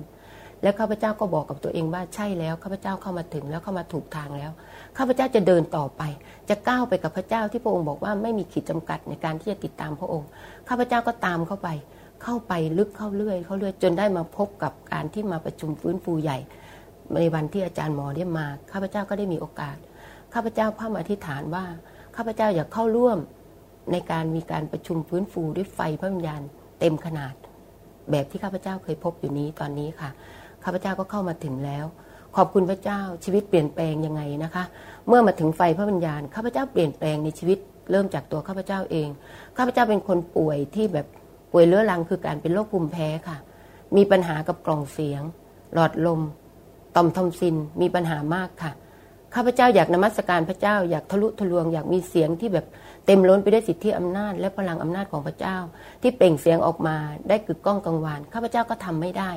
และข้าพเจ้าก็บอกกับตัวเองว่าใช่แล้วข้าพเจ้าเข้ามาถึงแล้วเข้ามาถูกทางแล้วข้าพเจ้าจะเดินต่อไปจะก้าวไปกับพระเจ้าที่พระองค์บอกว่าไม่มีขีดจำกัดในการที่จะติดตามพระองค์ข้าพเจ้าก็ตามเข้าไปลึกเข้าเรื่อยจนได้มาพบกับการที่มาประชุมฟื้นฟูใหญ่ในวันที่อาจารย์หมอได้มาข้าพเจ้าก็ได้มีโอกาสข้าพเจ้าพร่ำอธิษฐานว่าข้าพเจ้าอยากเข้าร่วมในการมีการประชุมฟื้นฟูด้วยไฟพระวิญญาณเต็มขนาดแบบที่ข้าพเจ้าเคยพบอยู่นี้ตอนนี้ค่ะข้าพเจ้าก็เข้ามาถึงแล้วขอบคุณพระเจ้าชีวิตเปลี่ยนแปลงยังไงนะคะเมื่อมาถึงไฟพระวิญญาณข้าพเจ้าเปลี่ยนแปลงในชีวิตเริ่มจากตัวข้าพเจ้าเองข้าพเจ้าเป็นคนป่วยที่แบบป่วยเรื้อรังคือการเป็นโรคภูมิแพ้ค่ะมีปัญหากับกล่องเสียงหลอดลมต่อมทอมซินมีปัญหามากค่ะข้าพเจ้าอยากนมัสการพระเจ้าอยากทะลุทะลวงอยากมีเสียงที่แบบเต็มล้นไปด้วยสิทธิอำนาจและพลังอำนาจของพระเจ้าที่เปล่งเสียงออกมาได้กึกก้องกังวานข้าพเจ้าก็ทำไม่ได้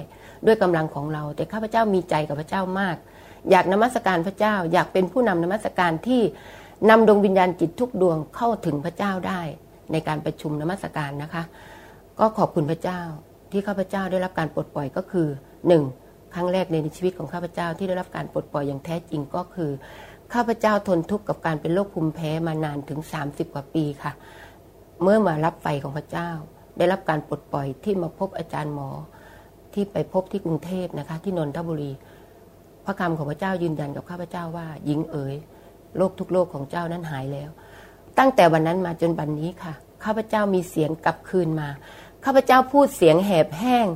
ด้วยกำลังของเราแต่ข้าพเจ้ามีใจกับพระเจ้ามาก อยากนมัสการพระเจ้าอยากเป็นผู้นำนมัสการที่นำดวงวิญญาณจิตทุกดวงเข้าถึงพระเจ้าได้ในการประชุมนมัสการนะคะก็ขอบคุณพระเจ้าที่ข้าพเจ้าได้รับการปลดปล่อยก็คือ1ครั้งแรกในชีวิตของข้าพเจ้าที่ได้รับการปลดปล่อยอย่างแท้จริงก็คือข้าพเจ้าทนทุกข์กับการเป็นโรคภูมิแพ้มานานถึง30กว่าปีค่ะเมื่อมารับไฟของพระเจ้าได้รับการปลดปล่อยที่มาพบอาจารย์หมอที่ไปพบที่กรุงเทพนะคะที่นนทบุรีพระคำของพระเจ้ายืนยันกับข้าพเจ้าว่าหญิงเอ๋ยโรคทุกโรคของเจ้านั้นหายแล้วตั้งแต่วันนั้นมาจนบัดนี้ค่ะข้าพเจ้ามีเสียงกลับคืนมาข้าพเจ้าพูดเสียงแหบแห้ง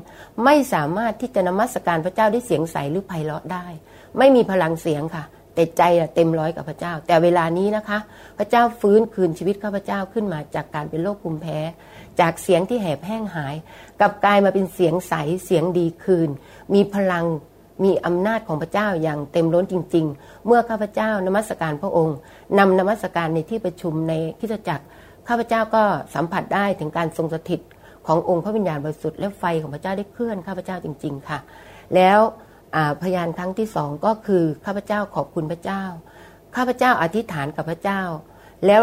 ไม่สามารถที่จะนมัสการพระเจ้าด้วยเสียงใสหรือไพเราะได้ไม่มีพลังเสียงค่ะแต่ใจเต็มร้อยกับพระเจ้าแต่เวลานี้นะคะพระเจ้าฟื้นคืนชีวิตข้าพเจ้าขึ้นมาจากการเป็นโรคภูมิแพ้จากเสียงที่แหบแห้งหายกลับกลายมาเป็นเสียงใสเสียงดีคืนมีพลังมีอำนาจของพระเจ้าอย่างเต็มล้นจริงๆเมื่อข้าพเจ้านมัสการพระองค์นำนมัสการในที่ประชุมในคริสตจักรข้าพเจ้าก็สัมผัสได้ถึงการทรงสถิตขององค์พระวิญญาณบริสุทธิ์และไฟของพระเจ้าได้เคลื่อนข้าพเจ้าจริงๆค่ะแล้วพยานครั้งที่สองก็คือข้าพเจ้าขอบคุณพระเจ้าข้าพเจ้าอธิษฐานกับพระเจ้าแล้ว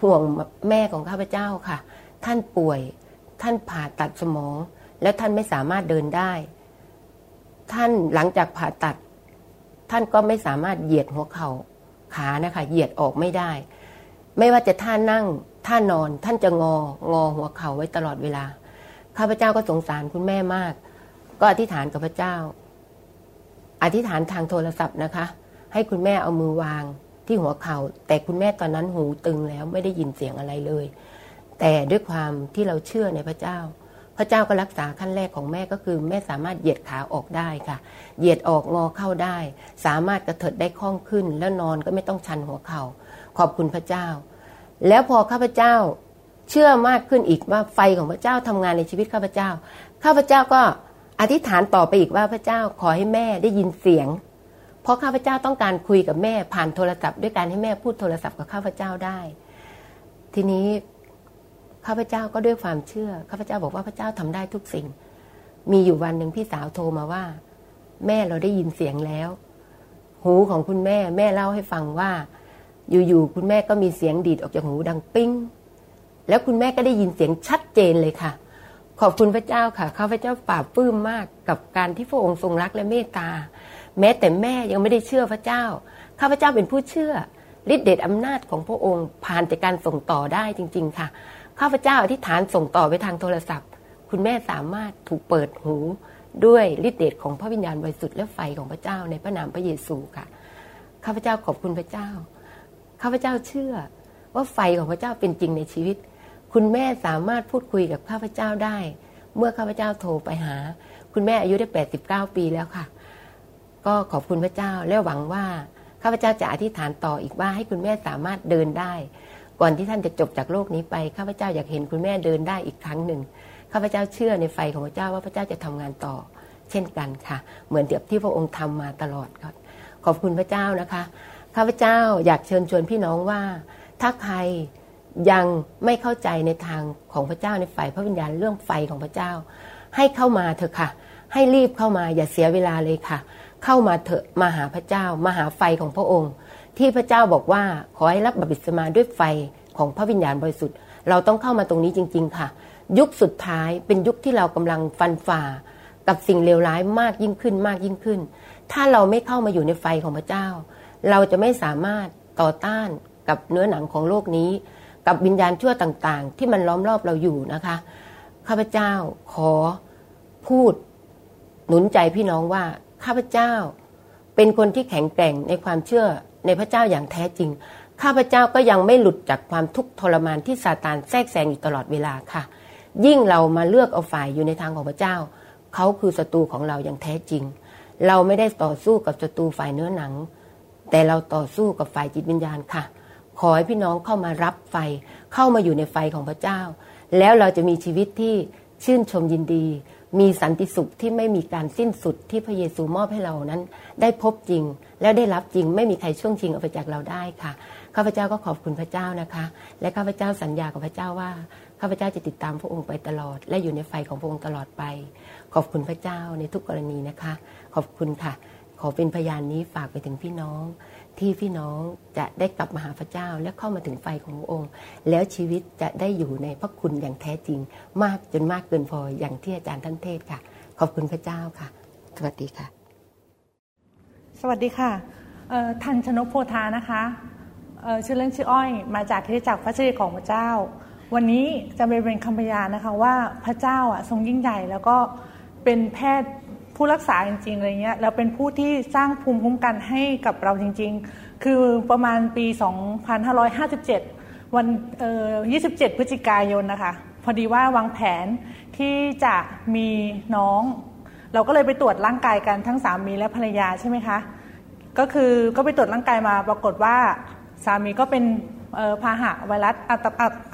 ห่วงแม่ของข้าพเจ้าค่ะท่านป่วยท่านผ่าตัดสมองและท่านไม่สามารถเดินได้ท่านหลังจากผ่าตัดท่านก็ไม่สามารถเหยียดหัวเข่าขานะคะเหยียดออกไม่ได้ไม่ว่าจะท่านั่งท่านอนท่านจะงอหัวเข่าไว้ตลอดเวลาข้าพเจ้าก็สงสารคุณแม่มากก็อธิษฐานกับพระเจ้าอธิษฐานทางโทรศัพท์นะคะให้คุณแม่เอามือวางที่หัวเข่าแต่คุณแม่ตอนนั้นหูตึงแล้วไม่ได้ยินเสียงอะไรเลยแต่ด้วยความที่เราเชื่อในพระเจ้าพระเจ้าก็รักษาขั้นแรกของแม่ก็คือแม่สามารถเหยียดขาออกได้ค่ะเหยียดออกงอเข้าได้สามารถกระเถิดได้คล่องขึ้นแล้วนอนก็ไม่ต้องชันหัวเข่าขอบคุณพระเจ้าแล้วพอข้าพเจ้าเชื่อมากขึ้นอีกว่าไฟของพระเจ้าทำงานในชีวิตข้าพเจ้าข้าพเจ้าก็อธิษฐานต่อไปอีกว่าพระเจ้าขอให้แม่ได้ยินเสียงเพราะข้าพเจ้าต้องการคุยกับแม่ผ่านโทรศัพท์ด้วยการให้แม่พูดโทรศัพท์กับข้าพเจ้าได้ทีนี้ข้าพเจ้าก็ด้วยความเชื่อข้าพเจ้าบอกว่าพระเจ้าทำได้ทุกสิ่งมีอยู่วันหนึ่งพี่สาวโทรมาว่าแม่เราได้ยินเสียงแล้วหูของคุณแม่แม่เล่าให้ฟังว่าอยู่ๆคุณแม่ก็มีเสียงดีดออกจากหูดังปิ้งแล้วคุณแม่ก็ได้ยินเสียงชัดเจนเลยค่ะขอบคุณพระเจ้าค่ะข้าพเจ้าปราบปลื้มมากกับการที่พระองค์ทรงรักและเมตตาแม้แต่แม่ยังไม่ได้เชื่อพระเจ้าข้าพเจ้าเป็นผู้เชื่อฤทธิ์เดชอำนาจของพระองค์ผ่านจากการส่งต่อได้จริงๆค่ะข้าพเจ้าอธิษฐานส่งต่อไปทางโทรศัพท์คุณแม่สามารถถูกเปิดหูด้วยฤทธิ์เดชของพระวิญญาณบริสุทธิ์และไฟของพระเจ้าในพระนามพระเยซูค่ะข้าพเจ้าขอบคุณพระเจ้าข้าพเจ้าเชื่อว่าไฟของพระเจ้าเป็นจริงในชีวิตคุณแม่สามารถพูดคุยกับข้าพเจ้าได้เมื่อข้าพเจ้าโทรไปหาคุณแม่อายุได้89ปีแล้วค่ะก็ขอบคุณพระเจ้าและหวังว่าข้าพเจ้าจะอธิษฐานต่ออีกว่าให้คุณแม่สามารถเดินได้ก่อนที่ท่านจะจบจากโลกนี้ไปข้าพเจ้าอยากเห็นคุณแม่เดินได้อีกครั้งหนึ่งข้าพเจ้าเชื่อในไฟของพระเจ้าว่าพระเจ้าจะทำงานต่อเช่นกันค่ะเหมือนที่พระองค์ทำมาตลอดครับขอบคุณพระเจ้านะคะข้าพเจ้าอยากเชิญชวนพี่น้องว่าถ้าใครยังไม่เข้าใจในทางของพระเจ้าในฝ่ายพระวิญญาณเรื่องไฟของพระเจ้าให้เข้ามาเถอะค่ะให้รีบเข้ามาอย่าเสียเวลาเลยค่ะเข้ามาเถอะมาหาพระเจ้ามาหาไฟของพระองค์ที่พระเจ้าบอกว่าขอให้รับบัพติศมาด้วยไฟของพระวิญญาณบริสุทธิ์เราต้องเข้ามาตรงนี้จริงๆค่ะยุคสุดท้ายเป็นยุคที่เรากำลังฟันฝ่ากับสิ่งเลวร้ายมากยิ่งขึ้นมากยิ่งขึ้นถ้าเราไม่เข้ามาอยู่ในไฟของพระเจ้าเราจะไม่สามารถต่อต้านกับเนื้อหนังของโลกนี้กับวิญญาณชั่วต่างๆที่มันล้อมรอบเราอยู่นะคะข้าพเจ้าขอพูดหนุนใจพี่น้องว่าข้าพเจ้าเป็นคนที่แข็งแกร่งในความเชื่อในพระเจ้าอย่างแท้จริงข้าพเจ้าก็ยังไม่หลุดจากความทุกข์ทรมานที่ซาตานแทรกแซงอยู่ตลอดเวลาค่ะยิ่งเรามาเลือกเอาฝ่ายอยู่ในทางของพระเจ้าเขาคือศัตรูของเราอย่างแท้จริงเราไม่ได้ต่อสู้กับศัตรูฝ่ายเนื้อหนังแต่เราต่อสู้กับฝ่ายจิตวิญญาณค่ะขอให้พี่น้องเข้ามารับไฟเข้ามาอยู่ในไฟของพระเจ้าแล้วเราจะมีชีวิตที่ชื่นชมยินดีมีสันติสุขที่ไม่มีการสิ้นสุดที่พระเยซูมอบให้เรานั้นได้พบจริงแล้วได้รับจริงไม่มีใครช่วงชิงเอาไปจากเราได้ค่ะข้าพเจ้าก็ขอบคุณพระเจ้านะคะและข้าพเจ้าสัญญากับพระเจ้าว่าข้าพเจ้าจะติดตามพระองค์ไปตลอดและอยู่ในไฟของพระองค์ตลอดไปขอบคุณพระเจ้าในทุกกรณีนะคะขอบคุณค่ะข ขอเป็นพยานนี้ฝากไปถึงพี่น้องที่พี่น้องจะได้กลับมาหาพระเจ้าและเข้ามาถึงไฟของพระองค์แล้วชีวิตจะได้อยู่ในพระคุณอย่างแท้จริงมากจนมากเกินพออย่างที่อาจารย์ท่านเทศค่ะขอบคุณพระเจ้าค่ะสวัสดีค่ะสวัสดีค่ะทันชนกโพธานะคะชื่อเล่นชื่ออ้อยมาจากคริสตจักรพระสิริของพระเจ้าวันนี้จะเป็นคำพยานนะคะว่าพระเจ้าอ่ะทรงยิ่งใหญ่แล้วก็เป็นแพทย์ผู้รักษาจริงๆอะไรเงี้ยแล้วเป็นผู้ที่สร้างภูมิคุ้มกันให้กับเราจริงๆคือประมาณปี 2557 วัน27 พฤศจิกายนนะคะพอดีว่าวางแผนที่จะมีน้องเราก็เลยไปตรวจร่างกายกันทั้งสามีและภรรยาใช่ไหมคะก็คือก็ไปตรวจร่างกายมาปรากฏว่าสามีก็เป็นพาหะไวรัส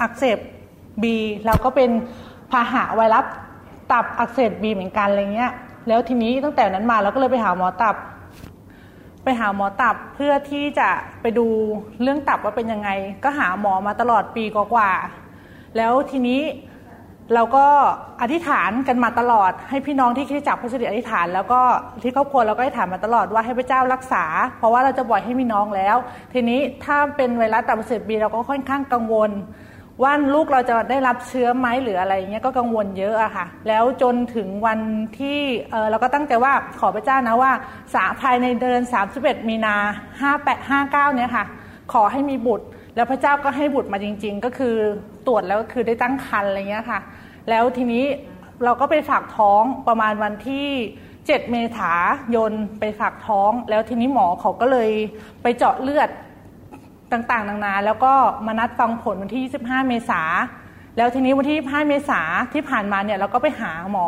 อักเสบบีเราก็เป็นพาหะไวรัสตับอักเสบบีเหมือนกันอะไรเงี้ยแล้วทีนี้ตั้งแต่นั้นมาเราก็เลยไปหาหมอตับเพื่อที่จะไปดูเรื่องตับว่าเป็นยังไงก็หาหมอมาตลอดปีกว่าๆแล้วทีนี้เราก็อธิษฐานกันมาตลอดให้พี่น้องที่คริสตจักรพระสิริอธิษฐานแล้วก็ที่ครอบครัวเราก็อธิษฐานมาตลอดว่าให้พระเจ้ารักษาเพราะว่าเราจะปล่อยให้มีน้องแล้วทีนี้ถ้าเป็นไวรัสตับอักเสบบีเราก็ค่อนข้างกังวลว่าลูกเราจะได้รับเชื้อไหมหรืออะไรเงี้ยก็กังวลเยอะอะค่ะแล้วจนถึงวันที่เราก็ตั้งใจว่าขอพระเจ้านะว่าภายในเดือน31มีนา5859เนี่ยค่ะขอให้มีบุตรแล้วพระเจ้าก็ให้บุตรมาจริงๆก็คือตรวจแล้วก็คือได้ตั้งครรภ์อะไรเงี้ยค่ะแล้วทีนี้เราก็ไปฝากท้องประมาณวันที่7เมษายนไปฝากท้องแล้วทีนี้หมอเขาก็เลยไปเจาะเลือดต่างๆนานาแล้วก็มานัดฟังผลวันที่25เมษายนแล้วทีนี้วันที่25เมษายนที่ผ่านมาเนี่ยเราก็ไปหาหมอ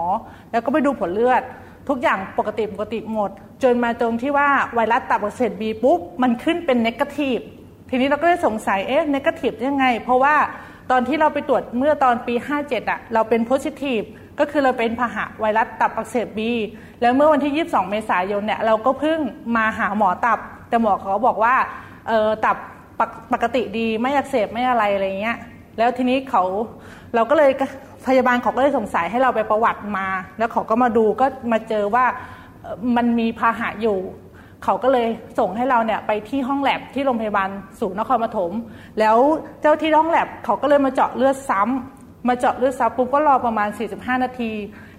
แล้วก็ไปดูผลเลือดทุกอย่างปกติหมดจนมาตรงที่ว่าไวรัสตับอักเสบบีปุ๊บมันขึ้นเป็นเนกาทีฟทีนี้เราก็ได้สงสัยเนกาทีฟยังไงเพราะว่าตอนที่เราไปตรวจเมื่อตอนปี57อ่ะเราเป็นโพสิทีฟก็คือเราเป็นพาหะไวรัสตับอักเสบบีแล้วเมื่อวันที่22เมษายนเนี่ยเราก็เพิ่งมาหาหมอตับแต่หมอเขาบอกว่าตับปกติดีไม่อักเสบไม่อะไรเงี้ยแล้วทีนี้เราก็เลยพยาบาลเขาก็เลยสงสัยให้เราไปประวัติมาแล้วเขาก็มาดูก็มาเจอว่ามันมีพาหะอยู่เขาก็เลยส่งให้เราเนี่ยไปที่ห้องแลบที่โรงพยาบาลศูนย์นครปฐมแล้วเจ้าที่ห้องแลบเขาก็เลยมาเจาะเลือดซ้ำปุ๊บก็รอประมาณ45นาที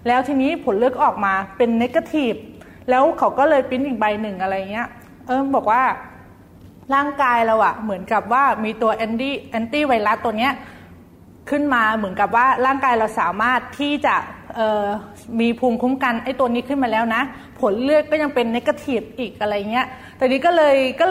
แล้วทีนี้ผลเลือดออกมาเป็นเนกาทีฟแล้วเขาก็เลยพิมพ์อีกใบหนึ่งอะไรเงี้ยบอกว่าร่างกายเราอะเหมือนกับว่ามีตัวแอนตี้ไวรัสตัวเนี้ยขึ้นมาเหมือนกับว่าร่างกายเราสามารถที่จะมีภูมิคุ้มกันไอ้ตัวนี้ขึ้นมาแล้วนะผลเลือดก็ยังเป็นเนกาทีฟอีกอะไรเงี้ยแต่นี้ก็เล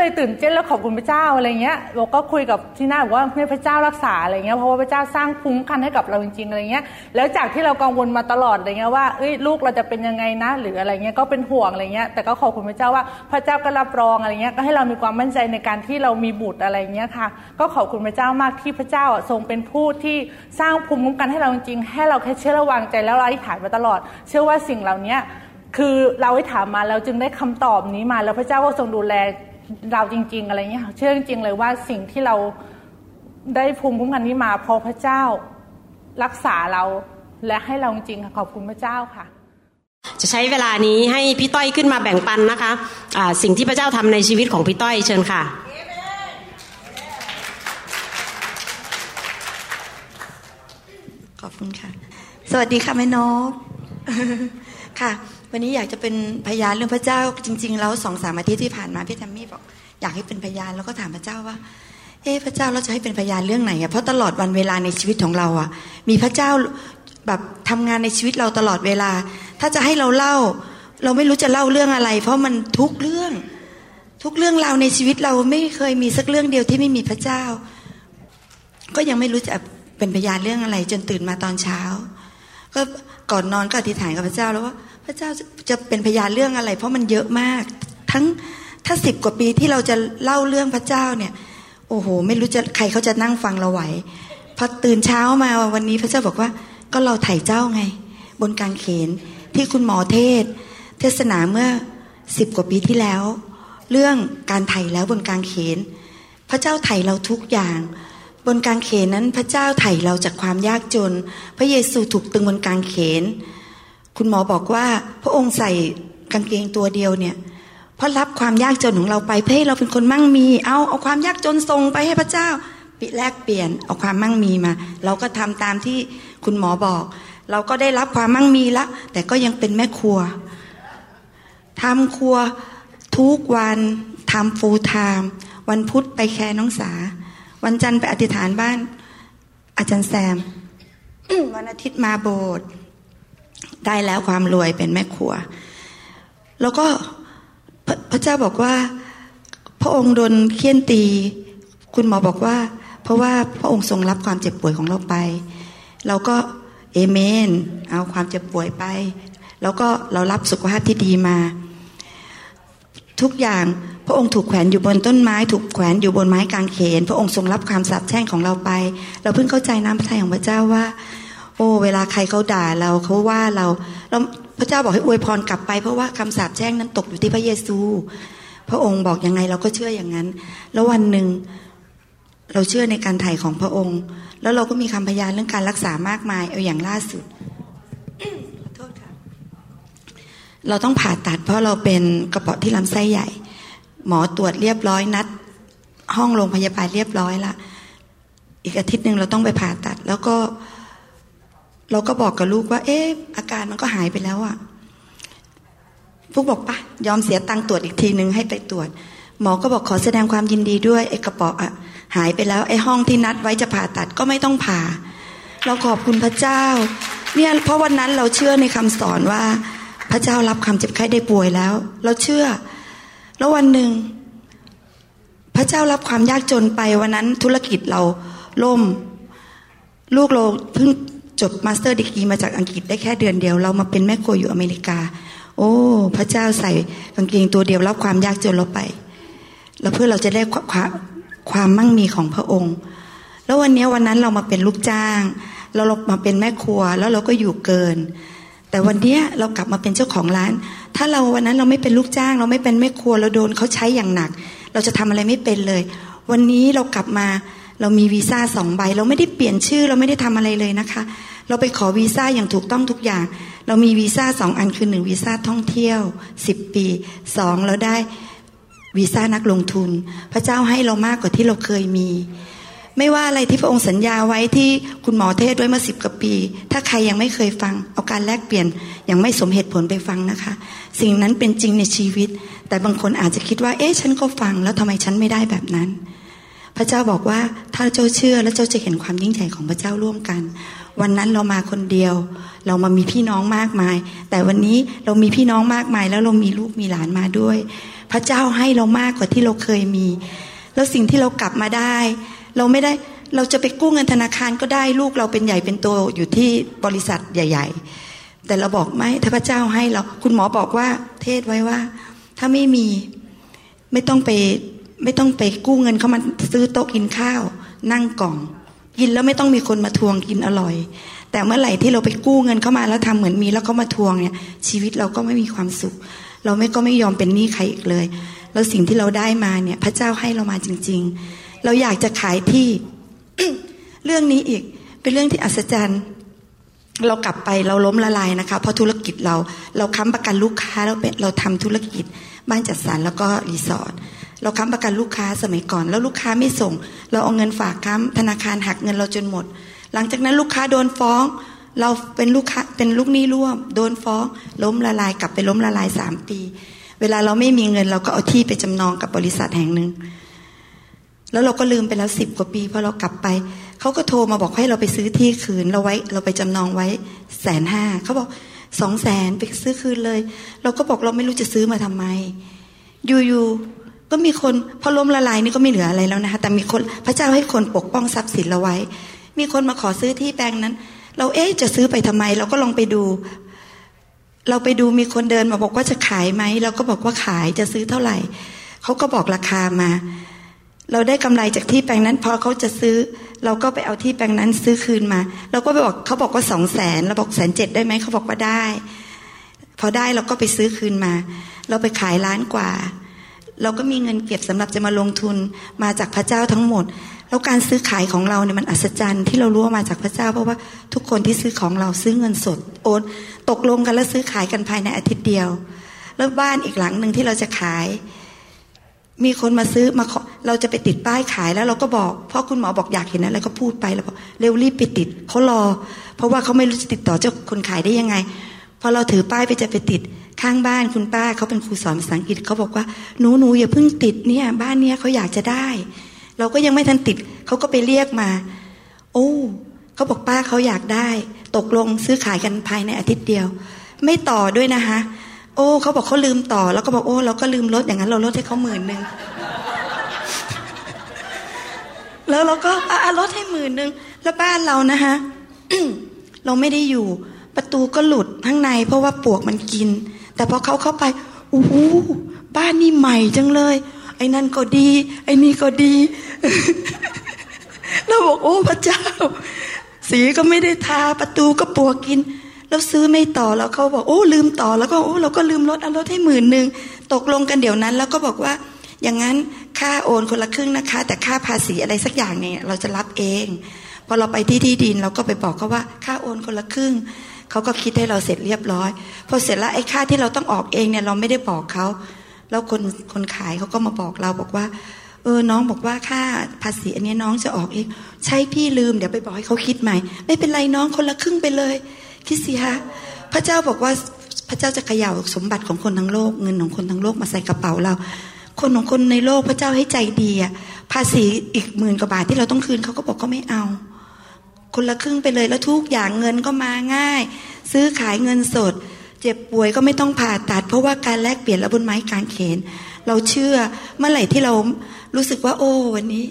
ยตื่นเต้นแล้วขอบคุณพระเจ้าอะไรเงี้ยเราก็คุยกับที่หน้าบอกว่าให้พระเจ้ารักษาอะไรเงี้ยเพราะว่าพระเจ้าสร้างภูมิคุ้มกันให้กับเราจริงๆอะไรเงี้ยแล้วจากที่เรากังวลมาตลอดอะไรเงี้ยว่าลูกเราจะเป็นยังไงนะหรืออะไรเงี้ยก็เป็นห่วงอะไรเงี้ยแต่ก็ขอบคุณพระเจ้าว่าพระเจ้าก็รับรองอะไรเงี้ยก็ให้เรามีความมั่นใจในการที่เรามีบุตรอะไรเงี้ยค่ะก็ขอบคุณพระเจ้ามากที่พระเจ้าทรงเป็นผู้ที่สร้างภูมิคุ้มกันให้เราจริงๆให้เราแค่เชื่อวางใจแล้วอธิษฐานมาตลอดเชื่อว่าสิ่งเหล่านี้คือเราได้ถามมาแล้วจึงได้คำตอบนี้มาแล้วพระเจ้าก็ทรงดูแลเราจริงๆอะไรเงี้ยเชื่อจริงๆเลยว่าสิ่งที่เราได้ภูมิคุ้มกันนี้มาเพราะพระเจ้ารักษาเราและให้เราจริงๆขอบคุณพระเจ้าค่ะจะใช้เวลานี้ให้พี่ต้อยขึ้นมาแบ่งปันนะคะสิ่งที่พระเจ้าทำในชีวิตของพี่ต้อยเชิญค่ะขอบคุณค่ะสวัสดีค่ะแม่นกค่ะวันนี้อยากจะเป็นพยานเรื่องพระเจ้าจริงๆแล้ว 2-3 อาทิตย์ที่ผ่านมาพี่แทมมี่บอกอยากให้เป็นพยานแล้วก็ถามพระเจ้าว่าพระเจ้าเราจะให้เป็นพยานเรื่องไหนอ่ะเพราะตลอดวันเวลาในชีวิตของเราอ่ะมีพระเจ้าแบบทำงานในชีวิตเราตลอดเวลาถ้าจะให้เราเล่าเราไม่รู้จะเล่าเรื่องอะไรเพราะมันทุกเรื่องราวในชีวิตเราไม่เคยมีสักเรื่องเดียวที่ไม่มีพระเจ้าก็ยังไม่รู้จะเป็นพยานเรื่องอะไรจนตื่นมาตอนเช้าก็ก่อนนอนก็อธิษฐานกับพระเจ้าแล้วว่าพระเจ้าจะเป็นพยานเรื่องอะไรเพราะมันเยอะมากทั้งถ้า10กว่าปีที่เราจะเล่าเรื่องพระเจ้าเนี่ยโอ้โหไม่รู้จะใครเขาจะนั่งฟังเราไหวพอตื่นเช้ามาวันนี้พระเจ้าบอกว่าก็เราไถ่เจ้าไงบนกางเขนที่คุณหมอเทศนาเมื่อ10กว่าปีที่แล้วเรื่องการไถ่แล้วบนกางเขนพระเจ้าไถ่เราทุกอย่างบนกางเขนนั้นพระเจ้าไถ่เราจากความยากจนพระเยซูถูกตึงบนกางเขนคุณหมอบอกว่าพระองค์ใส่กางเกงตัวเดียวเนี่ย เพราะรับความยากจนของเราไปเพื่อให้เราเป็นคนมั่งมีเอาความยากจนส่งไปให้พระเจ้าปิแลกเปลี่ยนเอาความมั่งมีมาเราก็ทำตามที่คุณหมอบอกเราก็ได้รับความมั่งมีแล้วแต่ก็ยังเป็นแม่ครัวทำครัวทุกวันทำฟูลไทม์วันพุธไปแคร์น้องสาวันจันทร์ไปอธิษฐานบ้านอาจารย์แซม วันอาทิตย์มาโบสถ์ได้แล้วความรวยเป็นแม่ครัวแล้วก็พระเจ้าบอกว่าพระองค์โดนเฆี่ยนตีคุณหมอบอกว่าเพราะว่าพระองค์ทรงรับความเจ็บป่วยของเราไปเราก็เอเมนเอาความเจ็บป่วยไปแล้วก็เรารับสุขภาพที่ดีมาทุกอย่างพระองค์ถูกแขวนอยู่บนต้นไม้ถูกแขวนอยู่บนไม้กางเขนพระองค์ทรงรับความสาปแช่งของเราไปเราเพิ่งเข้าใจน้ำพระทัยของพระเจ้าว่าโอ้เวลาใครเขาด่าเราเขาว่าเราแล้วพระเจ้าบอกให้อวยพรกลับไปเพราะว่าคำสาปแช่งนั้นตกอยู่ที่พระเยซูพระองค์บอกยังไงเราก็เชื่ออย่างนั้นแล้ววันหนึ่งเราเชื่อในการไถ่ของพระองค์แล้วเราก็มีคำพยานเรื่องการรักษามากมายเอาอย่างล่าสุด ขอโทษค่ะเราต้องผ่าตัดเพราะเราเป็นกระเพาะที่ลำไส้ใหญ่หมอตรวจเรียบร้อยนัดห้องโรงพยาบาลเรียบร้อยละอีกอาทิตย์นึงเราต้องไปผ่าตัดแล้วก็เราก็บอกกับลูกว่าอาการมันก็หายไปแล้วอ่ะพวกบอกป่ะยอมเสียตังค์ตรวจอีกทีนึงให้ไปตรวจหมอก็บอกขอแสดงความยินดีด้วยไอ้กระเพาะอ่ะหายไปแล้วไอ้ห้องที่นัดไว้จะผ่าตัดก็ไม่ต้องผ่าเราขอบคุณพระเจ้าเนี่ยเพราะวันนั้นเราเชื่อในคำสอนว่าพระเจ้ารับความเจ็บไข้ได้ป่วยแล้วเราเชื่อแล้ววันหนึ่งพระเจ้ารับความยากจนไปวันนั้นธุรกิจเราล่มลูกเราเพิ่งจบมาสเตอร์ดิกรีมาจากอังกฤษได้แค่เดือนเดียวเรามาเป็นแม่ครัวอยู่อเมริกาโอ้พระเจ้าใส่กางเกงตัวเดียวรับความยากจนเราไปแล้วเพื่อเราจะได้ความมั่งมีของพระองค์แล้ววันนั้นเรามาเป็นลูกจ้างเราลงมาเป็นแม่ครัวแล้วเราก็อยู่เกินแต่วันนี้เรากลับมาเป็นเจ้าของร้านถ้าเราวันนั้นเราไม่เป็นลูกจ้างเราไม่เป็นแม่ครัวเราโดนเขาใช้อย่างหนักเราจะทำอะไรไม่เป็นเลยวันนี้เรากลับมาเรามีวีซ่า2 ใบเราไม่ได้เปลี่ยนชื่อเราไม่ได้ทำอะไรเลยนะคะเราไปขอวีซ่าอย่างถูกต้องทุกอย่างเรามีวีซ่า2 อันคือ1วีซ่าท่องเที่ยว10 ปี2เราได้วีซ่านักลงทุนพระเจ้าให้เรามากกว่าที่เราเคยมีไม่ว่าอะไรที่พระองค์สัญญาไว้ที่คุณหมอเทศไว้เมื่อ10 กว่าปีถ้าใครยังไม่เคยฟังเอาการแลกเปลี่ยนอย่างไม่สมเหตุผลไปฟังนะคะสิ่งนั้นเป็นจริงในชีวิตแต่บางคนอาจจะคิดว่าฉันก็ฟังแล้วทำไมฉันไม่ได้แบบนั้นพระเจ้าบอกว่าถ้าเจ้าเชื่อแล้วเจ้าจะเห็นความยิ่งใหญ่ของพระเจ้าร่วมกันวันนั้นเรามาคนเดียวเรามามีพี่น้องมากมายแต่วันนี้เรามีพี่น้องมากมายแล้วเรามีลูกมีหลานมาด้วยพระเจ้าให้เรามากกว่าที่เราเคยมีแล้วสิ่งที่เรากลับมาได้เราไม่ได้เราจะไปกู้เงินธนาคารก็ได้ลูกเราเป็นใหญ่เป็นโตอยู่ที่บริษัทใหญ่ๆแต่เราบอกไม่ถ้าพระเจ้าให้เราคุณหมอบอกว่าเทศไว้ว่าถ้าไม่มีไม่ต้องไปกู้เงินเขามาซื้อโต๊ะกินข้าวนั่งกล่องกินแล้วไม่ต้องมีคนมาทวงกินอร่อยแต่เมื่อไหร่ที่เราไปกู้เงินเข้ามาแล้วทำเหมือนมีแล้วเขามาทวงเนี่ยชีวิตเราก็ไม่มีความสุขเราไม่ยอมเป็นหนี้ใครอีกเลยแล้วสิ่งที่เราได้มาเนี่ยพระเจ้าให้เรามาจริงๆเราอยากจะขายที่ เรื่องนี้อีกเป็นเรื่องที่อัศจรรย์เรากลับไปเราล้มละลายนะคะเพราะธุรกิจเราค้ำประกันลูกค้าเราทำธุรกิจบ้านจัดสรรแล้วก็รีสอร์ทเราค้ำประกันลูกค้าสมัยก่อนแล้วลูกค้าไม่ส่งเราเอาเงินฝากค้ำธนาคารหักเงินเราจนหมดหลังจากนั้นลูกค้าโดนฟ้องเราเป็นลูกค้าเป็นลูกหนี้ร่วมโดนฟ้องล้มละลายกลับไปล้มละลาย3 ปีเวลาเราไม่มีเงินเราก็เอาที่ไปจำนองกับบริษัทแห่งหนึ่งแล้วเราก็ลืมไปแล้ว10 กว่าปีพอเรากลับไปเขาก็โทรมาบอกให้เราไปซื้อที่คืนเราไปจำนองไว้150,000เขาบอก200,000ไปซื้อคืนเลยเราก็บอกเราไม่รู้จะซื้อมาทำไมอยู่ก็มีคนพอล้มละลายนี่ก็ไม่เหลืออะไรแล้วนะคะแต่มีคนพระเจ้าให้คนปกป้องทรัพย์สินเราไว้มีคนมาขอซื้อที่แปลงนั้นเราจะซื้อไปทำไมเราก็ลองไปดูมีคนเดินมาบอกว่าจะขายไหมเราก็บอกว่าขายจะซื้อเท่าไหร่เขาก็บอกราคามาเราได้กำไรจากที่แปลงนั้นพอเขาจะซื้อเราก็ไปเอาที่แปลงนั้นซื้อคืนมาเราก็ไปบอกเขาบอกว่า200,000เราบอก170,000ได้ไหมเขาบอกว่าได้พอได้เราก็ไปซื้อคืนมาเราไปขาย1,000,000 กว่าเราก็มีเงินเก็บสำหรับจะมาลงทุนมาจากพระเจ้าทั้งหมดแล้วการซื้อขายของเราเนี่ยมันอัศจรรย์ที่เรารู้ว่ามาจากพระเจ้าเพราะว่าทุกคนที่ซื้อของเราซื้อเงินสดโอนตกลงกันและซื้อขายกันภายในอาทิตย์เดียว แล้วบ้านอีกหลังหนึ่งที่เราจะขายมีคนมาซื้อมาขอเราจะไปติดป้ายขายแล้วเราก็บอกเพราะคุณหมอบอกอยากเห็นอะไรก็พูดไปแล้วบอกเร็วรีบไปติดเขารอเพราะว่าเขาไม่รู้จะติดต่อเจ้าคนขายได้ยังไงพอเราถือป้ายไปจะไปติดข้างบ้านคุณป้าเขาเป็นครูสอนภาษาอังกฤษเขาบอกว่าหนูอย่าเพิ่งติดเนี่ยบ้านเนี้ยเขาอยากจะได้เราก็ยังไม่ทันติดเขาก็ไปเรียกมาโอ้เขาบอกป้าเขาอยากได้ตกลงซื้อขายกันภายในอาทิตย์เดียวไม่ต่อด้วยนะคะโอ้เขาบอกเขาลืมต่อแล้วก็บอกโอ้เราก็ลืมลดอย่างนั้นเราลดให้เขา10,000 แล้วเราก็ลดให้10,000แล้วบ้านเรานะคะ เราไม่ได้อยู่ประตูก็หลุดข้างในเพราะว่าปวกมันกินแต่พอเขาเข้าไปโอ้โหบ้านนี่ใหม่จังเลยไอ้นั่นก็ดีไอ้นี่ก็ดี เราบอกโอ้พระเจ้าสีก็ไม่ได้ทาประตูก็ปวกกินแล้วซื้อไม่ต่อแล้วเขาบอกโอ้ลืมต่อแล้วก็โอ้เราก็ลืมลดเอาลดให้10,000ตกลงกันเดี๋ยวนั้นแล้วก็บอกว่าอย่างนั้นค่าโอนคนละครึ่งนะคะแต่ค่าภาษีอะไรสักอย่างเนี่ยเราจะรับเองพอเราไปที่ที่ดินเราก็ไปบอกเขาว่าค่าโอนคนละครึ่งเขาก็คิดให้เราเสร็จเรียบร้อยพอเสร็จแล้วไอ้ค่าที่เราต้องออกเองเนี่ยเราไม่ได้บอกเขาแล้วคนขายเขาก็มาบอกเราบอกว่าเออน้องบอกว่าค่าภาษีอันนี้น้องจะออกเองใช่พี่ลืมเดี๋ยวไปบอกให้เขาคิดใหม่ไม่เป็นไรน้องคนละครึ่งไปเลยคิดสิฮะพระเจ้าบอกว่าพระเจ้าจะเขย่าสมบัติของคนทั้งโลกเงินของคนทั้งโลกมาใส่กระเป๋าเราคนของคนในโลกพระเจ้าให้ใจดีอ่ะภาษีอีก10,000 กว่าบาทที่เราต้องคืนเขาก็บอกก็ไม่เอาคนละครึ่งไปเลยแล้วทุกอย่างเงินก็มาง่ายซื้อขายเงินสดเจ็บป่วยก็ไม่ต้องผ่าตัดเพราะว่าการแลกเปลี่ยนและบนไม้กางเขนเราเชื่อเมื่อไหร่ที่เรารู้สึกว่าโอ้วันนี้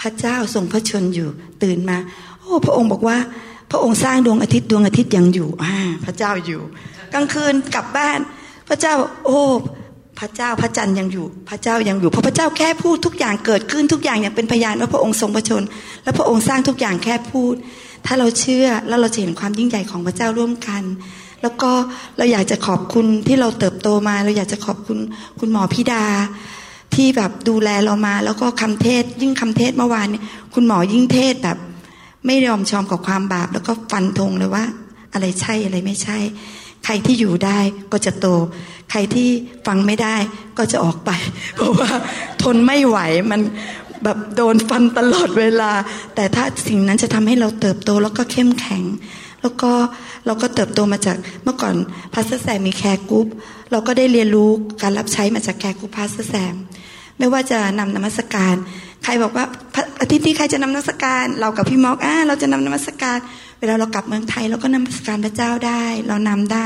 พระเจ้าทรงพระชนอยู่ตื่นมาโอ้พระองค์บอกว่าพระองค์สร้างดวงอาทิตย์ยังอยู่พระเจ้าอยู่กลางคืนกลับบ้านพระเจ้าโอ้พระเจ้าพระจันทร์ยังอยู่พระเจ้ายังอยู่เพราะพระเจ้าแค่พูดทุกอย่างเกิดขึ้นทุกอย่างยังเป็นพยานว่าพระองค์ทรงพระชนและพระองค์สร้างทุกอย่างแค่พูดถ้าเราเชื่อแล้วเราจะเห็นความยิ่งใหญ่ของพระเจ้าร่วมกันแล้วก็เราอยากจะขอบคุณที่เราเติบโตมาเราอยากจะขอบคุณคุณหมอพิดาที่แบบดูแลเรามาแล้วก็คำเทศยิ่งคำเทศเมื่อวานเนี่ยคุณหมอยิ่งเทศแบบไม่ยอมชอมกับความบาปแล้วก็ฟันธงเลยว่าอะไรใช่อะไรไม่ใช่ใครที่อยู่ได้ก็จะโตใครที่ฟังไม่ได้ก็จะออกไปเพราะว่าทนไม่ไหวมันแบบโดนฟันตลอดเวลาแต่ถ้าสิ่งนั้นจะทำให้เราเติบโตแล้วก็เข้มแข็งแล้วก็เราก็เติบโตมาจากเมื่อก่อนพาสเตอร์แซมมีแคร์กรุ๊ปเราก็ได้เรียนรู้การรับใช้มาจากแคร์กรุ๊ปพาสเตอร์แซมไม่ว่าจะนำนมัสการใครบอกว่าอาทิตย์นี้ใครจะนำนมัสการเรากับพี่ม็อกเราจะนำนมัสการเวลาเรากลับเมืองไทยเราก็นมัสการพระเจ้าได้เรานำได้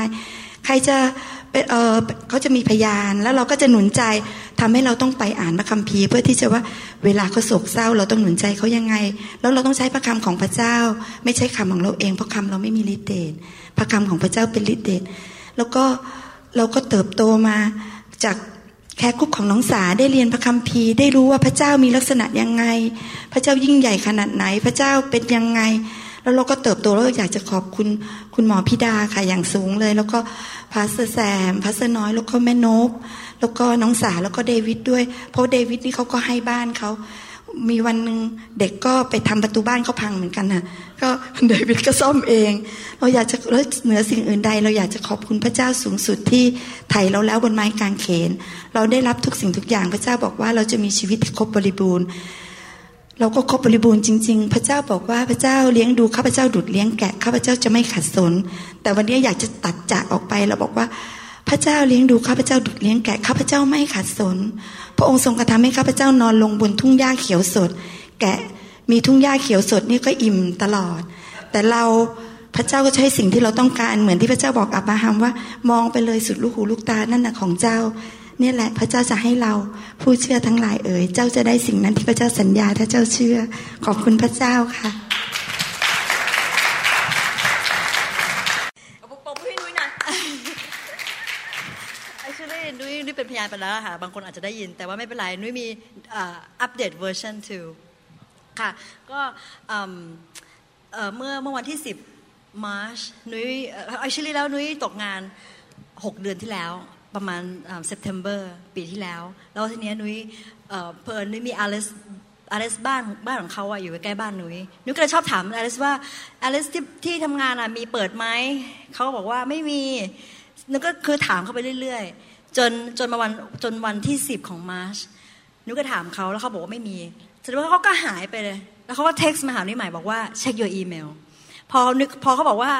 ใครจะเขาจะมีพยานแล้วเราก็จะหนุนใจทำให้เราต้องไปอ่านพระคัมภีร์เพื่อที่จะว่าเวลาเขาโศกเศร้าเราต้องหนุนใจเขายังไงแล้วเราต้องใช้พระคำของพระเจ้าไม่ใช่คำของเราเองเพราะคำเราไม่มีฤทธิ์เดชพระคำของพระเจ้าเป็นฤทธิ์เดชแล้วก็เราก็เติบโตมาจากแค่คุกของน้องสาได้เรียนพระคัมภีร์ได้รู้ว่าพระเจ้ามีลักษณะยังไงพระเจ้ายิ่งใหญ่ขนาดไหนพระเจ้าเป็นยังไงแล้วเราก็เติบโตแล้วอยากจะขอบคุณคุณหมอพิดาค่ะอย่างสูงเลยแล้วก็พาสเตอร์แซมพาสเตอร์น้อยแล้วก็แม่นกแล้วก็น้องสาแล้วก็เดวิดด้วยเพราะเดวิดนี่เขาก็ให้บ้านเขามีวันนึงเด็กก็ไปทำประตูบ้านเขาพังเหมือนกันน่ะก็เดวิดก็ซ่อมเองเราอยากจะเหนือสิ่งอื่นใดเราอยากจะขอบคุณพระเจ้าสูงสุดที่ไถ่เราแล้วบนไม้กางเขนเราได้รับทุกสิ่งทุกอย่างพระเจ้าบอกว่าเราจะมีชีวิตที่ครบบริบูรณ์เราก็ครบบริบูรณ์จริงๆพระเจ้าบอกว่าพระเจ้าเลี้ยงดูข้าพเจ้าดุจเลี้ยงแกะข้าพเจ้าจะไม่ขัดสนแต่วันนี้อยากจะตัดจากออกไปเราบอกว่าพระเจ้าเลี้ยงดูข้าพเจ้าดุจเลี้ยงแกะข้าพเจ้าไม่ขัดสนพระองค์ทรงกระทำให้ข้าพเจ้านอนลงบนทุ่งหญ้าเขียวสดแกะมีทุ่งหญ้าเขียวสดนี่ก็อิ่มตลอดแต่เราพระเจ้าก็ใช้สิ่งที่เราต้องการเหมือนที่พระเจ้าบอกอับราฮัมว่ามองไปเลยสุดลูกหูลูกตานั่นน่ะของเจ้านี่แหละพระเจ้าจะให้เราผู้เชื่อทั้งหลายเอ๋ยเจ้าจะได้สิ่งนั้นที่พระเจ้าสัญญาถ้าเจ้าเชื่อขอบคุณพระเจ้าค่ะนุ้ยเป็นพยานไปแล้วค่ะบางคนอาจจะได้ยินแต่ว่าไม่เป็นไรนุ้ยมีอัปเดตเวอร์ชัน2ค่ะก็เมื่อวันที่10 มาร์ชนุ้ยactually แล้วนุ้ยตกงาน6เดือนที่แล้วประมาณSeptember ปีที่แล้วทีเนี้ยนุ้ยเพิ่นนุ้ยมีอลิซบ้านของเขาอะอยู่ใกล้บ้านนุ้ยนุ้ยก็เลยชอบถามอลิซว่าอลิซที่ทำงานอะมีเปิดไหมเขาบอกว่าไม่มีนุ้ยก็คือถามเขาไปเรื่อยๆ จนวันที่10ของมาร์ชหนูก็ถามเขาแล้วเขาบอกว่าไม่มีแสดงว่าเขาก็หายไปเลยแล้วเขาก็เท็กซ์มาหาหนูใหม่บอกว่าเช็ค your email พอเขาบอกว่า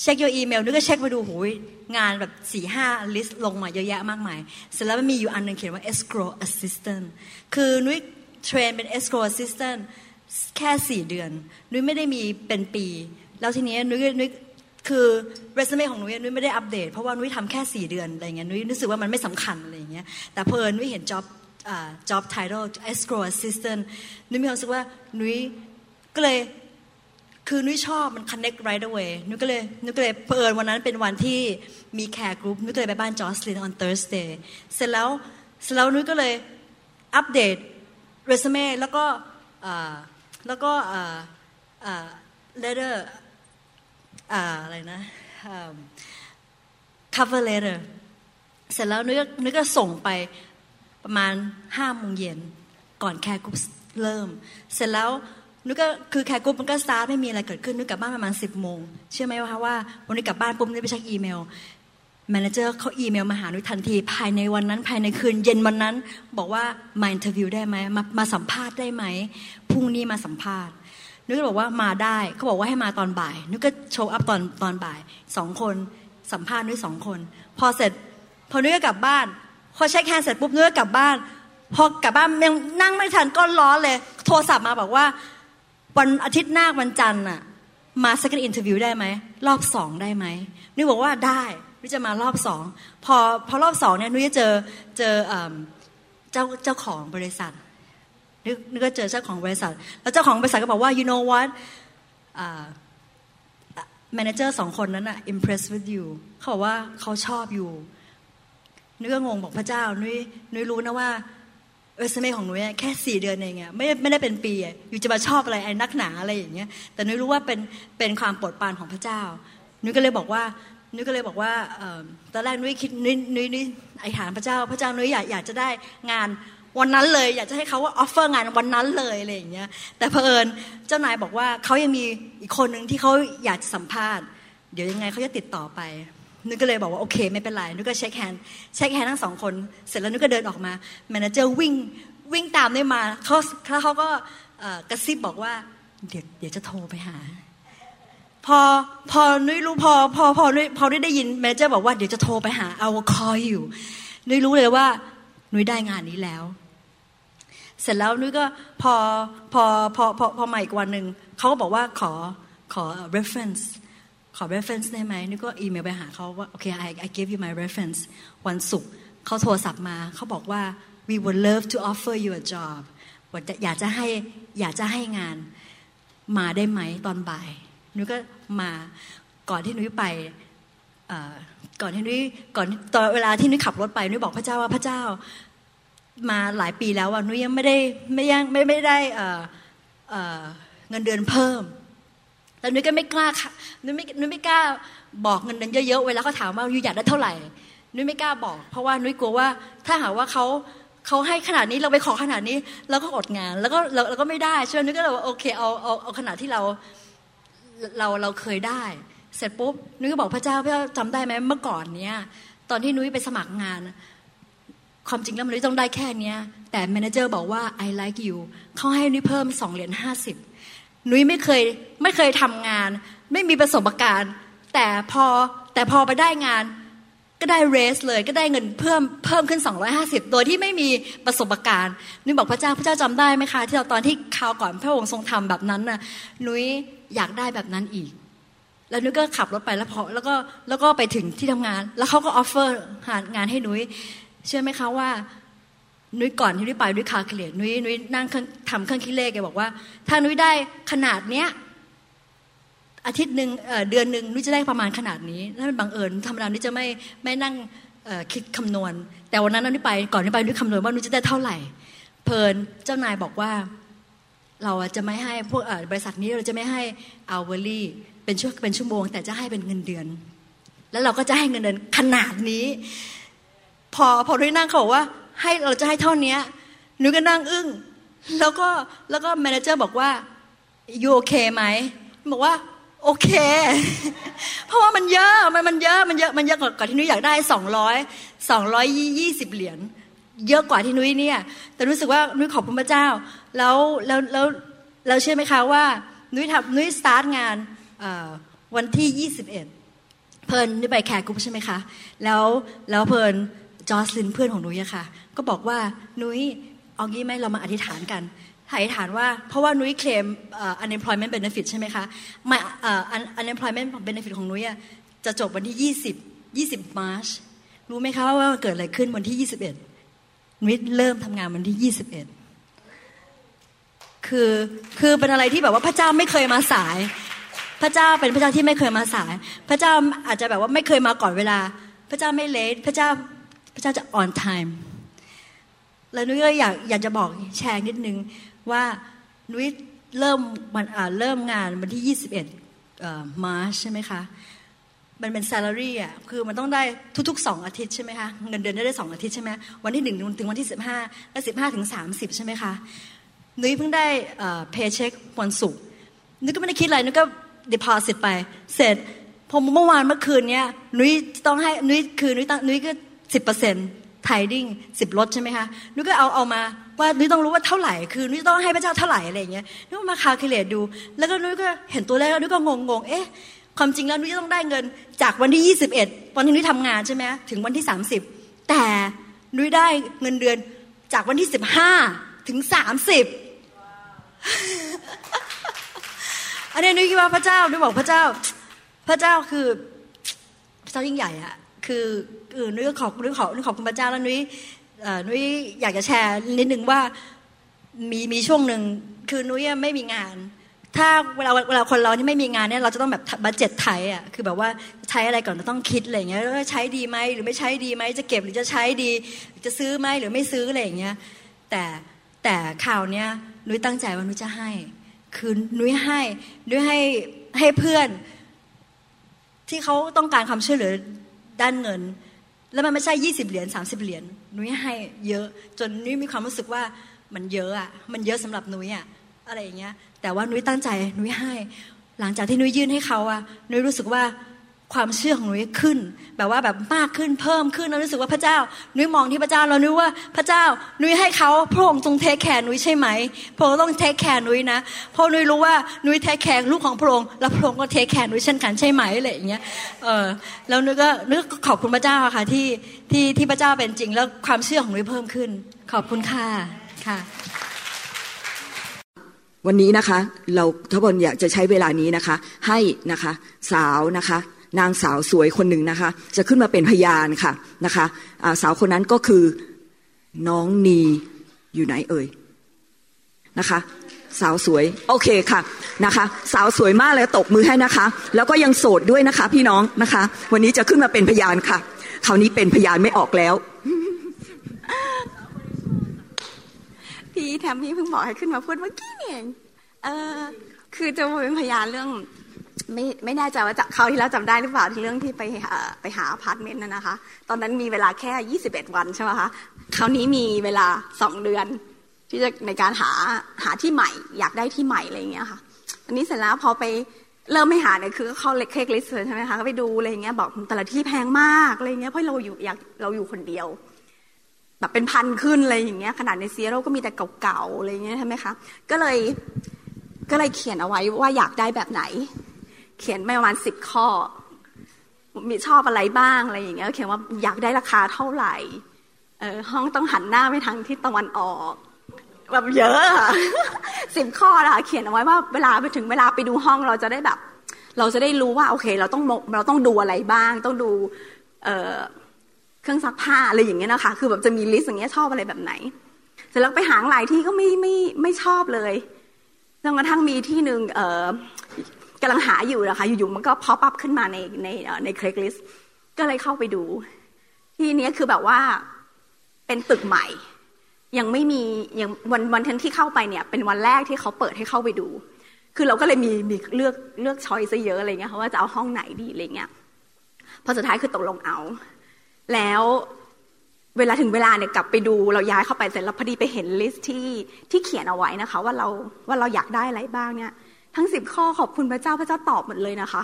เช็ค your email หนูก็เช็คไปดูหูยงานแบบ 4-5 ลิสต์ลงมาเยอะแยะมากมายเสร็จแล้วมันมีอยู่อันนึงเขียนว่า escrow assistant คือหนูเทรนเป็น escrow assistant แค่4 เดือนหนูไม่ได้มีเป็นปีแล้วทีนี้หนูคือเรซูเม่ของหนูนุ้ยไม่ได้อัปเดตเพราะว่านุ้ยทำแค่4 เดือนอะไรเงี้ยนุ้ยรู้สึกว่ามันไม่สำคัญอะไรเงี้ยแต่เพลินนุ้ยเห็น job title escrow assistant นุ้ยมีความรู้สึกว่านุ้ยก็เลยคือนุ้ยชอบมัน connect right away นุ้ยก็เลยเพลินวันนั้นเป็นวันที่มี care group นุ้ยก็เลยไปบ้านจอสลิน on Thursday เสร็จแล้วนุ้ยก็เลยอัปเดตเรซูเม่แล้วก็letterอะไรนะ cover letter เสร็จแล้วนึกก็ส่งไปประมาณ 5:00 น.ก่อนแคร์กรุ๊ปเริ่มเสร็จแล้วนึกก็คือแคร์กรุ๊ปมันก็สตาร์ทไม่มีอะไรเกิดขึ้นนึกกลับบ้านประมาณ 10:00 น.เชื่อไหมว่าวันนี้กลับบ้านปุ๊บนึกไปเช็คอีเมลแมเนเจอร์เขาอีเมลมาหานุ้ยทันทีภายในวันนั้นภายในคืนเย็นวันนั้นบอกว่ามาอินเทอร์วิวได้ไหมมาสัมภาษณ์ได้ไหมพรุ่งนี้มาสัมภาษณ์นุ้ยก็บอกว่ามาได้เขาบอกว่าให้มาตอนบ่ายนุ้ยก็โชว์อัพตอนบ่าย2คนสัมภาษณ์นุ้ย2คนพอเสร็จพอนุ้ยก็กลับบ้านพอเช็คแฮนด์เสร็จปุ๊บนุ้ยก็กลับบ้านพอกลับบ้านยังนั่งไม่ทันก็ร้อนเลยโทรศัพท์มาบอกว่าวันอาทิตย์หน้าวันจันทร์น่ะมา second interview ได้ไหมรอบ2ได้ไหมนุ้ยบอกว่าได้นุ้ยจะมารอบ2พอรอบ2เนี่ยนุ้ยจะเจอเจ้าของบริษัทนึกก็เจอเจ้าของบริษัทแล้วเจ้าของบริษัทก็บอกว่า you know what manager 2 คนนั้นน่ะ impressed with you เขาบอกว่าเขาชอบอยู่นึกก็งงบอกพระเจ้านุ้ยรู้นะว่าเรซูเม่ของนุ้ยแค่4 เดือนเองอ่ะไม่ได้เป็นปีอ่ะอยู่จะมาชอบอะไรไอ้นักหนาอะไรอย่างเงี้ยแต่นุ้ยรู้ว่าเป็นความโปรดปรานของพระเจ้านุ้ยก็เลยบอกว่าตอนแรกนุ้ยคิดนุ้ยไอ้หาพระเจ้านุ้ยอยากจะได้งานวันนั้นเลยอยากจะให้เขาว่าออฟเฟอร์งานวันนั้นเลยอะไรอย่างเงี้ยแต่เผอิญเจ้านายบอกว่าเขายังมีอีกคนนึงที่เขาอยากจะสัมภาษณ์เดี๋ยวยังไงเขาจะติดต่อไปนุ้ยก็เลยบอกว่าโอเคไม่เป็นไรนุ้ยก็เช็คแฮนด์ทั้ง2คนเสร็จแล้วนุ้ยก็เดินออกมาแมเนเจอร์วิ่งตามนุ้ยมาเขาก็กระซิบบอกว่าเดี๋ยวจะโทรไปหาพอนุ้ยรู้พอนุ้ยได้ยินแมเนเจอร์บอกว่าเดี๋ยวจะโทรไปหาเอาคอยอยู่นุ้ยรู้เลยว่านุ้ยได้งานนี้แล้วเสร็จแล้วนุ้ยก็พอมาอีกวันหนึ่งเขาก็บอกว่าขอ reference ได้ไหมนุ้ยก็อีเมลไปหาเขาว่าโอเค I gave you my reference วันศุกร์เขาโทรศัพท์มาเขาบอกว่า we would love to offer you a job อยากจะให้งานมาได้ไหมตอนบ่ายนุ้ยก็มาก่อนที่นุ้ยไปตอนเวลาที่นุ้ยขับรถไปนุ้ยบอกพระเจ้าว่าพระเจ้ามาหลายปีแล้วว่านุ้ยยังไม่ได้เงินเดือนเพิ่มแล้วนุ้ยก็ไม่กล้านุ้ยไม่กล้าบอกเงินเดือนเยอะๆเวลาเขาถามว่านุ้ยอยากได้เท่าไหร่นุ้ยไม่กล้าบอกเพราะว่านุ้ยกลัวว่าถ้าหากว่าเขาให้ขนาดนี้เราไปขอขนาดนี้เราก็อดงานแล้วก็เราก็ไม่ได้ฉะนั้นนุ้ยก็เลยว่าโอเคเอาขนาดที่เราเคยได้เสร็จปุ๊บนุ้ยก็บอกพระเจ้าจำได้ไหมเมื่อก่อนเนี้ยตอนที่นุ้ยไปสมัครงานความจริงแล้วนุ้ยต้องได้แค่เนี้ยแต่แมเนเจอร์บอกว่า I like you เขาให้นุ้ยเพิ่ม$2.50นุ้ยไม่เคยทำงานไม่มีประสบการณ์แต่พอไปได้งานก็ได้เรสเลยก็ได้เงินเพิ่มขึ้น$250โดยที่ไม่มีประสบการณ์นุ้ยบอกพระเจ้าจำได้ไหมคะที่เราตอนที่คราวก่อนพระองค์ทรงทำแบบนั้นน่ะนุ้ยอยากได้แบบนั้นอีกแล้วนุ้ยก็ขับรถไปแล้วก็ไปถึงที่ทำงานแล้วเขาก็ออฟเฟอร์งานให้นุ้ยเชื่อไหมคะว่านุ้ยก่อนที่นุ้ยไปนุ้ยคาเคเลียนุ้ยนั่งทำเครื่องคิดเลขแกบอกว่าถ้านุ้ยได้ขนาดเนี้ยอาทิตย์นึงเดือนนึงนุ้ยจะได้ประมาณขนาดนี้นั่นเป็นบังเอิญธรรมดานุ้ยจะไม่นั่งคิดคำนวณแต่วันนั้นนุ้ยไปก่อนนุ้ยไปนุ้ยคำนวณว่านุ้ยจะได้เท่าไหร่เพลินเจ้านายบอกว่าเราจะไม่ให้พวกบริษัทนี้เราจะไม่ให้hourlyเป็นชั่วโมงแต่จะให้เป็นเงินเดือนแล้วเราก็จะให้เงินเดือนขนาดนี้พอด้วยนั่งเขาบอกว่าให้เราจะให้เท่านี้นุ้ยก็นั่งอึ้งแล้วก็แมเนเจอร์บอกว่า you okay ไหมบอกว่า โอเคเพราะว่ามันเยอะมันเยอะกว่าที่นุ้ยอยากได้220เหรียญเยอะกว่าที่นุ้ยเนี่ยแต่รู้สึกว่านุ้ยขอบคุณพระเจ้าแล้วเชื่อไหมคะว่านุ้ยสตาร์ทงานวันที่21เพิ่นนุ้ยไปแขกกรุ๊ปใช่ไหมคะแล้วเพิ่นจอสลินเพื่อนของนุ้ยอะค่ะก็บอกว่านุ้ยเอางี้ไหมเรามาอธิษฐานกันอธิษฐานว่าเพราะว่านุ้ยเคลมunemployment benefit ใช่ไหมคะมาunemployment benefit ของนุ้ยจะจบวันที่20 มาร์ชรู้ไหมคะว่าเกิดอะไรขึ้นวันที่21นุ้ยเริ่มทำงานวันที่21คือเป็นอะไรที่แบบว่าพระเจ้าไม่เคยมาสายพระเจ้าเป็นพระเจ้าที่ไม่เคยมาสายพระเจ้าอาจจะแบบว่าไม่เคยมาก่อนเวลาพระเจ้าไม่เลทพระเจ้าจะ on time แล้วนุ้ยก็อยากจะบอกแชร์นิดนึงว่านุ้ยเริ่มงานวันที่21มาร์ชใช่ไหมคะมันเป็น salary อ่ะคือมันต้องได้ทุกๆ2อาทิตย์ใช่ไหมคะเงินเดือนได้2อาทิตย์ใช่ไหมวันที่1ถึงวันที่15และ15ถึง30ใช่ไหมคะนุ้ยเพิ่งได้pay check วันศุกร์นุ้ยก็ไม่ได้คิดอะไรนุ้ยก็ deposit ไปเสร็จพอเมื่อคืนเนี้ยนุ้ยต้องให้นุ้ยก็ 10% trading 10ลดใช่ไหมคะนุ้ยก็เอามาว่านุ้ยต้องรู้ว่าเท่าไหร่คือนุ้ยต้องให้พระเจ้าเท่าไหร่อะไรอย่างเงี้ยนุ้ยมาcalculate ดูแล้วก็นุ้ยก็เห็นตัวเลขแล้วนุ้ยก็งงเอ๊ะความจริงแล้วนุ้ยต้องได้เงินจากวันที่21วันที่นุ้ยทำงานใช่ไหมถึงวันที่30แต่นุ้ยได้เงินเดือนจากวันที่15ถึง30อันนี้นุ้ยคิดว่าพระเจ้านุ้ยบอกพระเจ้าคือพระเจ้ายิ่งใหญ่อะคือนุ้ยขอบคุณพระเจ้าแล้วนุ้ยอยากจะแชร์นิดนึงว่ามีช่วงนึงคือนุ้ยไม่มีงานถ้าเวลาคนเราที่ไม่มีงานเนี่ยเราจะต้องแบบบัดเจ็ตไทยอ่ะคือแบบว่าใช้อะไรก่อนเราต้องคิดอะไรอย่างเงี้ยใช้ดีไหมหรือไม่ใช้ดีไหมจะเก็บหรือจะใช้ดีจะซื้อไหมหรือไม่ซื้ออะไรอย่างเงี้ยแต่ข่าวเนี้ยนุ้ยตั้งใจว่านุ้ยจะให้คือนุ้ยให้เพื่อนที่เขาต้องการความช่วยเหลือด้านเงินแล้วมันไม่ใช่20เหรียญ30เหรียญนุ้ยให้เยอะจนนุ้ยมีความรู้สึกว่ามันเยอะอ่ะมันเยอะสำหรับนุ้ยอ่ะอะไรอย่างเงี้ยแต่ว่านุ้ยตั้งใจนุ้ยให้หลังจากที่นุ้ยยื่นให้เขาอะนุ้ยรู้สึกว่าความเชื่อของนุ้ยขึ้นแบบมากขึ้นเพิ่มขึ้นแล้วรู้สึกว่าพระเจ้านุ้ยมองที่พระเจ้าแล้วนุ้ยว่าพระเจ้านุ้ยให้เขาพระองค์ทรงเทคแคร์นุ้ยใช่ไหมพระองค์ต้องเทคแคร์นุ้ยนะเพราะนุ้ยรู้ว่านุ้ยเทคแคร์ลูกของพระองค์แล้วพระองค์ก็เทคแคร์นุ้ยเช่นกันใช่ไหมอะไรอย่างเงี้ยแล้วนุ้ยก็ขอบคุณพระเจ้าค่ะที่พระเจ้าเป็นจริงแล้วความเชื่อของนุ้ยเพิ่มขึ้นขอบคุณค่ะค่ะวันนี้นะคะเราทุกคนอยากจะใช้เวลานี้นะคะให้นะคะสาวนะคะนางสาวสวยคนหนึ่งนะคะจะขึ้นมาเป็นพยานค่ะนะคะสาวคนนั้นก็คือน้องนีอยู่ไหนเอ่ยนะคะสาวสวยโอเคค่ะนะคะสาวสวยมากเลยตบมือให้นะคะแล้วก็ยังโสดด้วยนะคะพี่น้องนะคะวันนี้จะขึ้นมาเป็นพยานค่ะคราวนี้เป็นพยานไม่ออกแล้วพี่แทมพี่เพิ่งบอกให้ขึ้นมาพูดเมื่อกี้นี่เองคือจะเป็นพยานเรื่องไม่แน่ใจว่าจะเขาที่แล้วจำได้หรือเปล่าเรื่องที่ไปหาอพาร์ตเมนต์นั่นนะคะตอนนั้นมีเวลาแค่21วันใช่ไหมคะคราวนี้มีเวลา2เดือนที่จะในการหาที่ใหม่อยากได้ที่ใหม่อะไรอย่างเงี้ยค่ะตอนนี้เสร็จแล้วพอไปเริ่มไม่หาเนี่ยคือเข้าเล็กๆลิสต์ใช่ไหมคะก็ไปดูอะไรอย่างเงี้ยบอกแต่ละที่แพงมากอะไรอย่างเงี้ยเพราะเราอยู่คนเดียวแบบเป็นพันขึ้นอะไรอย่างเงี้ยขนาดในซีโร่ก็มีแต่เก่าๆอะไรอย่างเงี้ยใช่ไหมคะก็เลยเขียนเอาไว้ว่าอยากได้แบบไหนเขียนประมาณ10ข้อมีชอบอะไรบ้างอะไรอย่างเงี้ยเขียนว่าอยากได้ราคาเท่าไหร่ห้องต้องหันหน้าไปทางทิศตะวันออกแบบเยอะ10ข้อนะคะเขียนเอาไว้ว่าเวลาไปถึงเวลาไปดูห้องเราจะได้รู้ว่าโอเคเราต้องดูอะไรบ้างต้องดูเครื่องซักผ้าอะไรอย่างเงี้ยนะคะคือแบบจะมีลิสต์อย่างเงี้ยชอบอะไรแบบไหนเสร็จแล้วไปหาหลายที่ก็ไม่ชอบเลยจนกระทั่งมีที่นึงกำลังหาอยู่นะคะอยู่ๆมันก็พอปั๊บขึ้นมาใน Craigslist ก็เลยเข้าไปดูที่เนี้ยคือแบบว่าเป็นตึกใหม่ยังไม่มียังวันทันที่เข้าไปเนี่ยเป็นวันแรกที่เขาเปิดให้เข้าไปดูคือเราก็เลยมีเลือกช้อยซะเยอะอะไรเงี้ยว่าจะเอาห้องไหนดีอะไรเงี้ยพอสุดท้ายคือตกลงเอาแล้วถึงเวลาเนี่ยกลับไปดูเราย้ายเข้าไปเสร็จแล้วพอดีไปเห็นลิสต์ที่เขียนเอาไว้นะคะว่าเราอยากได้อะไรบ้างเนี่ย ทั้ง10ข้อขอบคุณพระเจ้าพระเจ้าตอบหมดเลยนะคะ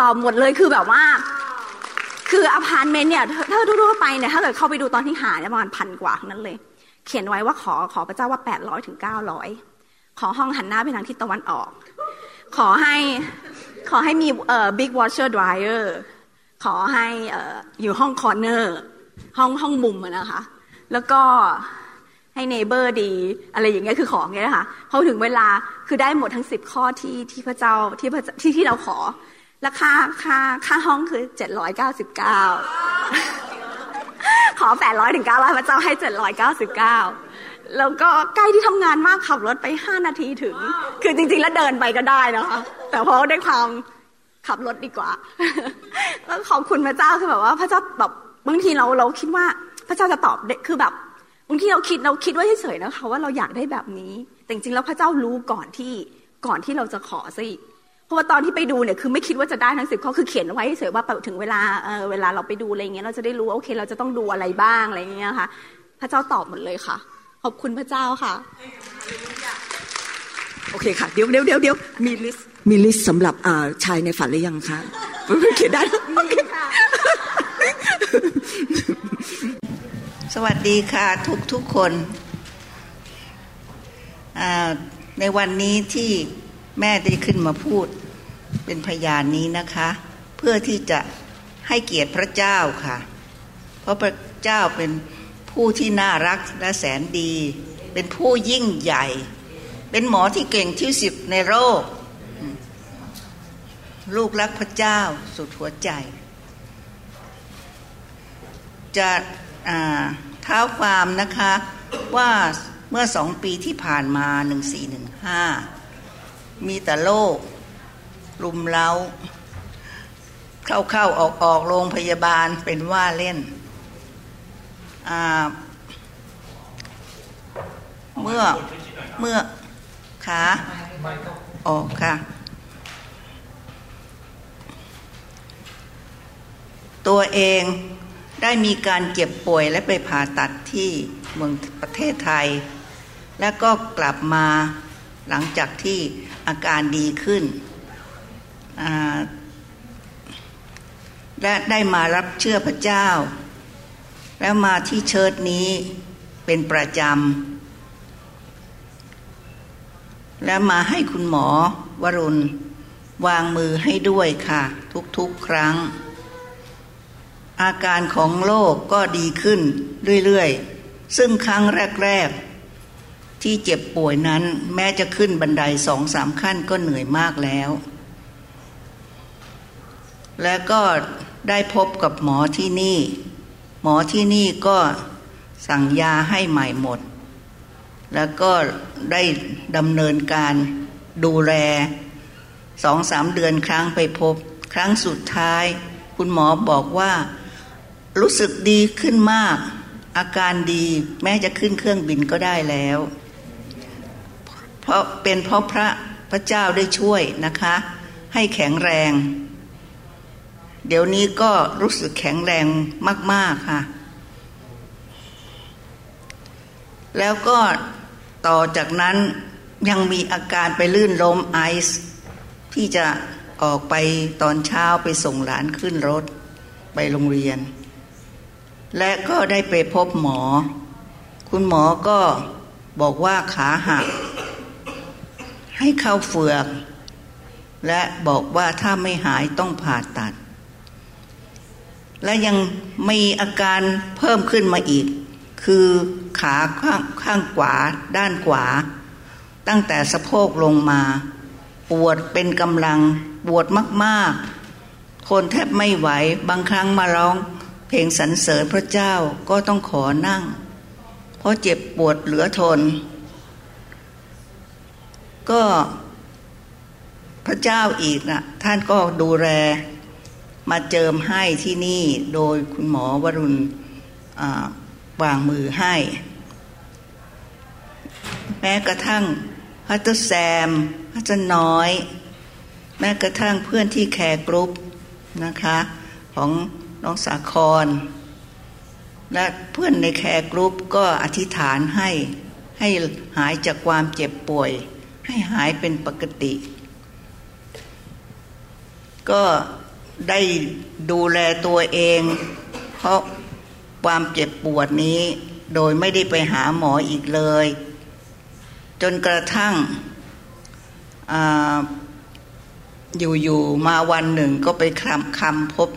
ตอบหมดเลยคือแบบว่าคืออพาร์ตเมนต์เนี่ยถ้าทั่วไปเนี่ยถ้าเกิดเข้าไปดูตอนที่หาเนี่ยประมาณพันกว่านั้นเลยเขียนไว้ว่าขอพระเจ้าว่า800 ถึง 900ขอห้องหันหน้าไปทางทิศตะวันออกขอให้มีBig Washer Dryer ขอให้อยู่ห้องคอร์เนอร์ห้องมุมอ่ะนะคะแล้วก็ให้เนเบอร์ดีอะไรอย่างเงี้ยคือของเงี้ยนะคะพอถึงเวลาคือได้หมดทั้ง10ข้อที่พระเจ้าที่เราขอราคาค่าห้องคือ799ขอ800ถึง900พระเจ้าให้799แล้วก็ใกล้ที่ทำงานมากขับรถไป5นาทีถึง wow. คือจริงๆแล้วเดินไปก็ได้นะคะแต่เพราะได้ความขับรถดีกว่า แล้วขอบคุณพระเจ้าคือแบบว่าพระเจ้าแบบบางทีเราคิดว่าพระเจ้าจะตอบคือแบบบางทีเราคิดว่าเฉยๆนะคะว่าเราอยากได้แบบนี้แต่จริงๆแล้วพระเจ้ารู้ก่อนที่เราจะขอซะอีกเพราะว่าตอนที่ไปดูเนี่ยคือไม่คิดว่าจะได้ทั้ง10ข้อคือเขียนไว้เฉยๆว่าถึงเวลาเราไปดูอะไรเงี้ยเราจะได้รู้ว่าโอเคเราจะต้องดูอะไรบ้างอะไรเงี้ยค่ะพระเจ้าตอบหมดเลยค่ะขอบคุณพระเจ้าค่ะโอเคค่ะเดี๋ยวมีลิสต์สำหรับชายในฝันหรือยังคะเขียนได้มีค่ะสวัสดีค่ะทุกคนในวันนี้ที่แม่ได้ขึ้นมาพูดเป็นพยานนี้นะคะเพื่อที่จะให้เกียรติพระเจ้าค่ะเพราะพระเจ้าเป็นผู้ที่น่ารักและแสนดีเป็นผู้ยิ่งใหญ่เป็นหมอที่เก่งที่สุดในโลกลูกรักพระเจ้าสุดหัวใจจะท้าวความนะคะว่าเมื่อ2ปีที่ผ่านมา1415มีแต่โรครุมเร้าเข้าๆออกโรงพยาบาลเป็นว่าเล่นเมื่อขาออกค่ะตัวเองได้มีการเจ็บป่วยและไปผ่าตัดที่เมืองประเทศไทยแล้วก็กลับมาหลังจากที่อาการดีขึ้นและได้มารับเชื่อพระเจ้าแล้วมาที่เชิร์ชนี้เป็นประจำและมาให้คุณหมอวรุณวางมือให้ด้วยค่ะทุกๆครั้งอาการของโรค ก็ดีขึ้นเรื่อยๆซึ่งครั้งแรกๆที่เจ็บป่วยนั้นแม้จะขึ้นบันได 2-3 ขั้นก็เหนื่อยมากแล้วและก็ได้พบกับหมอที่นี่หมอที่นี่ก็สั่งยาให้ใหม่หมดแล้วก็ได้ดำเนินการดูแล 2-3 เดือนครั้งไปพบครั้งสุดท้ายคุณหมอบอกว่ารู้สึกดีขึ้นมากอาการดีแม้จะขึ้นเครื่องบินก็ได้แล้วเพราะเป็นเพราะพระเจ้าได้ช่วยนะคะให้แข็งแรงเดี๋ยวนี้ก็รู้สึกแข็งแรงมากๆค่ะแล้วก็ต่อจากนั้นยังมีอาการไปลื่นล้มไอซ์ที่จะออกไปตอนเช้าไปส่งหลานขึ้นรถไปโรงเรียนและก็ได้ไปพบหมอคุณหมอก็บอกว่าขาหักให้เข้าเฝือกและบอกว่าถ้าไม่หายต้องผ่าตัดและยังมีอาการเพิ่มขึ้นมาอีกคือขาข้างขวาด้านขวาตั้งแต่สะโพกลงมาปวดเป็นกำลังปวดมากๆคนแทบไม่ไหวบางครั้งมาร้องเพลงสรรเสริญพระเจ้าก็ต้องขอนั่งเพราะเจ็บปวดเหลือทนก็พระเจ้าอีกนะท่านก็ดูแลมาเจิมให้ที่นี่โดยคุณหมอวรุณวางมือให้แม้กระทั่งพัตเตอร์แซมพัตเตอร์น้อยแม้กระทั่งเพื่อนที่แคร์กรุ๊ปนะคะของน้องสาครและเพื่อนในแคร์กรุ๊ปก็อธิษฐานให้หายจากความเจ็บป่วย ให้หายเป็นปกติก็ได้ดูแลตัวเองเพราะความเจ็บปวดนี้โดยไม่ได้ไปหาหมออีกเลยจนกระทั่งอยู่ๆมาวันหนึ่งก็ไปคำพบ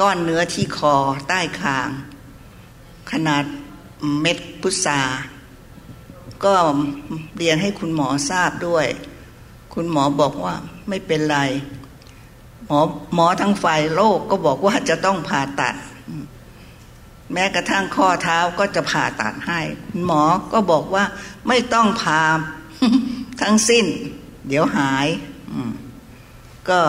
ก้อนเนื้อที่คอใต้คางขนาดเม็ดพุทราก็เรียนให้คุณหมอทราบด้วยคุณหมอบอกว่าไม่เป็นไรหมอทั้งฝ่ายโรคก็บอกว่าจะต้องผ่าตัดแม้กระทั่งข้อเท้าก็จะผ่าตัดให้คุณหมอก็บอกว่าไม่ต้องผ่า ทั้งสิ้นเดี๋ยวหายก็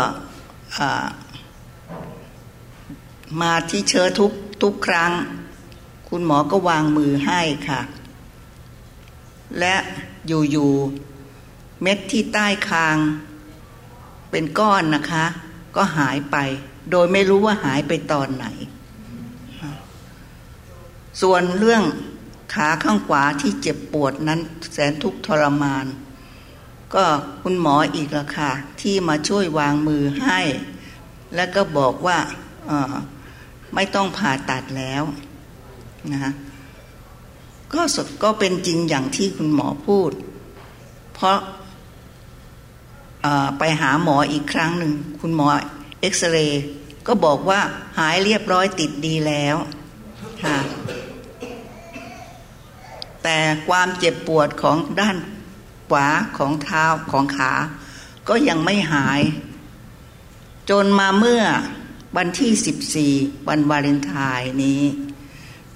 มาที่เชื้อทุกครั้งคุณหมอก็วางมือให้ค่ะและอยู่ๆเม็ดที่ใต้คางเป็นก้อนนะคะก็หายไปโดยไม่รู้ว่าหายไปตอนไหนส่วนเรื่องขาข้างขวาที่เจ็บปวดนั้นแสนทุกข์ทรมานก็คุณหมออีกละค่ะที่มาช่วยวางมือให้และก็บอกว่าไม่ต้องผ่าตัดแล้วนะก็เป็นจริงอย่างที่คุณหมอพูดเพราะไปหาหมออีกครั้งหนึ่งคุณหมอเอ็กซเรย์ก็บอกว่าหายเรียบร้อยติดดีแล้วค่ะแต่ความเจ็บปวดของด้านขวาของเท้าของขาก็ยังไม่หายจนมาเมื่อวันที่14วันวาเลนไทน์นี้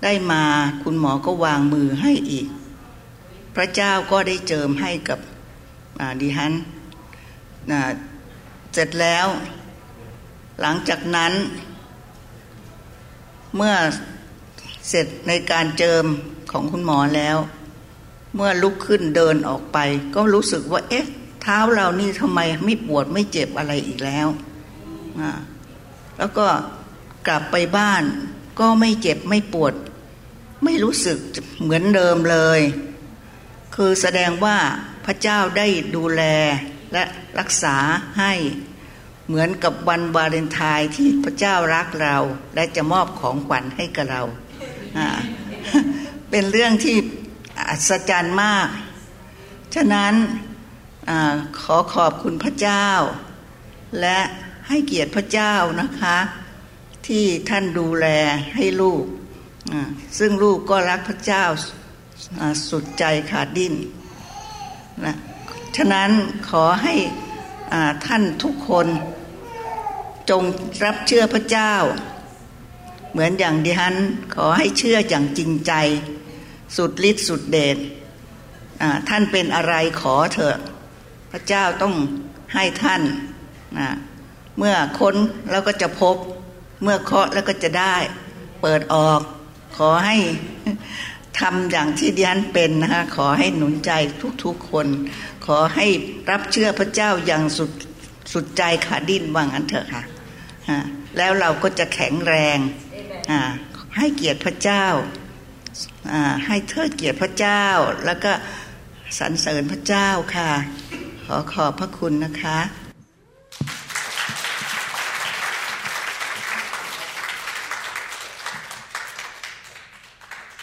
ได้มาคุณหมอก็วางมือให้อีกพระเจ้าก็ได้เจิมให้กับดิฉันเสร็จแล้วหลังจากนั้นเมื่อเสร็จในการเจิมของคุณหมอแล้วเมื่อลุกขึ้นเดินออกไปก็รู้สึกว่าเอ๊ะเท้าเรานี่ทำไมไม่ปวดไม่เจ็บอะไรอีกแล้วแล้วก็กลับไปบ้านก็ไม่เจ็บไม่ปวดไม่รู้สึกเหมือนเดิมเลยคือแสดงว่าพระเจ้าได้ดูแลและรักษาให้เหมือนกับวันวาเลนไทน์ที่พระเจ้ารักเราและจะมอบของขวัญให้กับเราเป็นเรื่องที่อัศจรรย์มากฉะนั้นขอขอบคุณพระเจ้าและให้เกียรติพระเจ้านะคะที่ท่านดูแลให้ลูกซึ่งลูกก็รักพระเจ้าสุดใจขาดดิ้นนะฉะนั้นขอให้ท่านทุกคนจงรับเชื่อพระเจ้าเหมือนอย่างดิฉันขอให้เชื่ออย่างจริงใจสุดฤทธิ์สุดเดชท่านเป็นอะไรขอเถอะพระเจ้าต้องให้ท่านเมื่อค้นแล้วก็จะพบเมื่อเคาะแล้วก็จะได้เปิดออกขอให้ทำอย่างที่ดิฉันเป็นนะคะขอให้หนุนใจทุกๆคนขอให้รับเชื่อพระเจ้าอย่างสุดใจขาดิ้นว่างั้นเถอะค่ะแล้วเราก็จะแข็งแรงให้เกียรติพระเจ้าให้เทิดเกียรติพระเจ้าแล้วก็สรรเสริญพระเจ้าค่ะขอบพระคุณนะคะ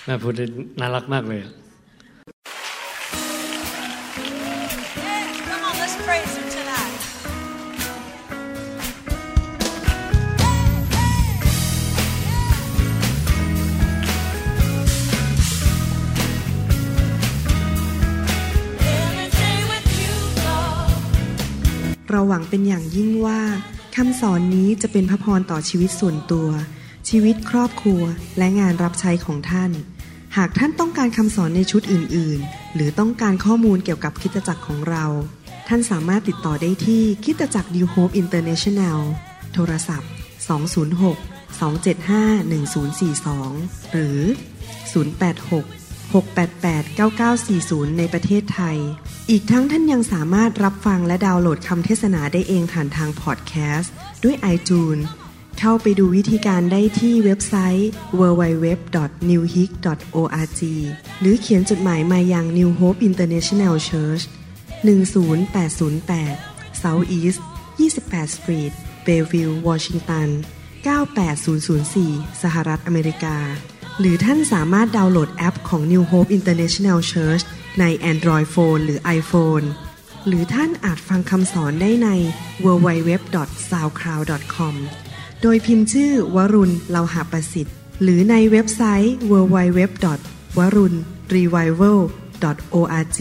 แม่พูดน่ารักมากเลย Come on, let's praise him tonight. เราหวังเป็นอย่างยิ่งว่าคำสอนนี้จะเป็นพระพรต่อชีวิตส่วนตัวชีวิตครอบครัวและงานรับใช้ของท่านหากท่านต้องการคำสอนในชุดอื่นๆหรือต้องการข้อมูลเกี่ยวกับคริสตจักรของเราท่านสามารถติดต่อได้ที่คริสตจักร New Hope International โทรศัพท์206-275-1042หรือ086-688-9940ในประเทศไทยอีกทั้งท่านยังสามารถรับฟังและดาวน์โหลดคำเทศนาได้เองผ่านทางพอดแคสต์ด้วย iTunesเข้าไปดูวิธีการได้ที่เว็บไซต์ www.newhope.org หรือเขียนจดหมายมายัง New Hope International Church 10808 South East 28 Street Bellevue Washington 98004 สหรัฐอเมริกาหรือท่านสามารถดาวน์โหลดแอปของ New Hope International Church ใน Android Phone หรือ iPhone หรือท่านอาจฟังคำสอนได้ใน www.soundcloud.com โดยพิมพ์ชื่อวรุณ เลาหประสิทธิ์หรือในเว็บไซต์ www.warunrevival.org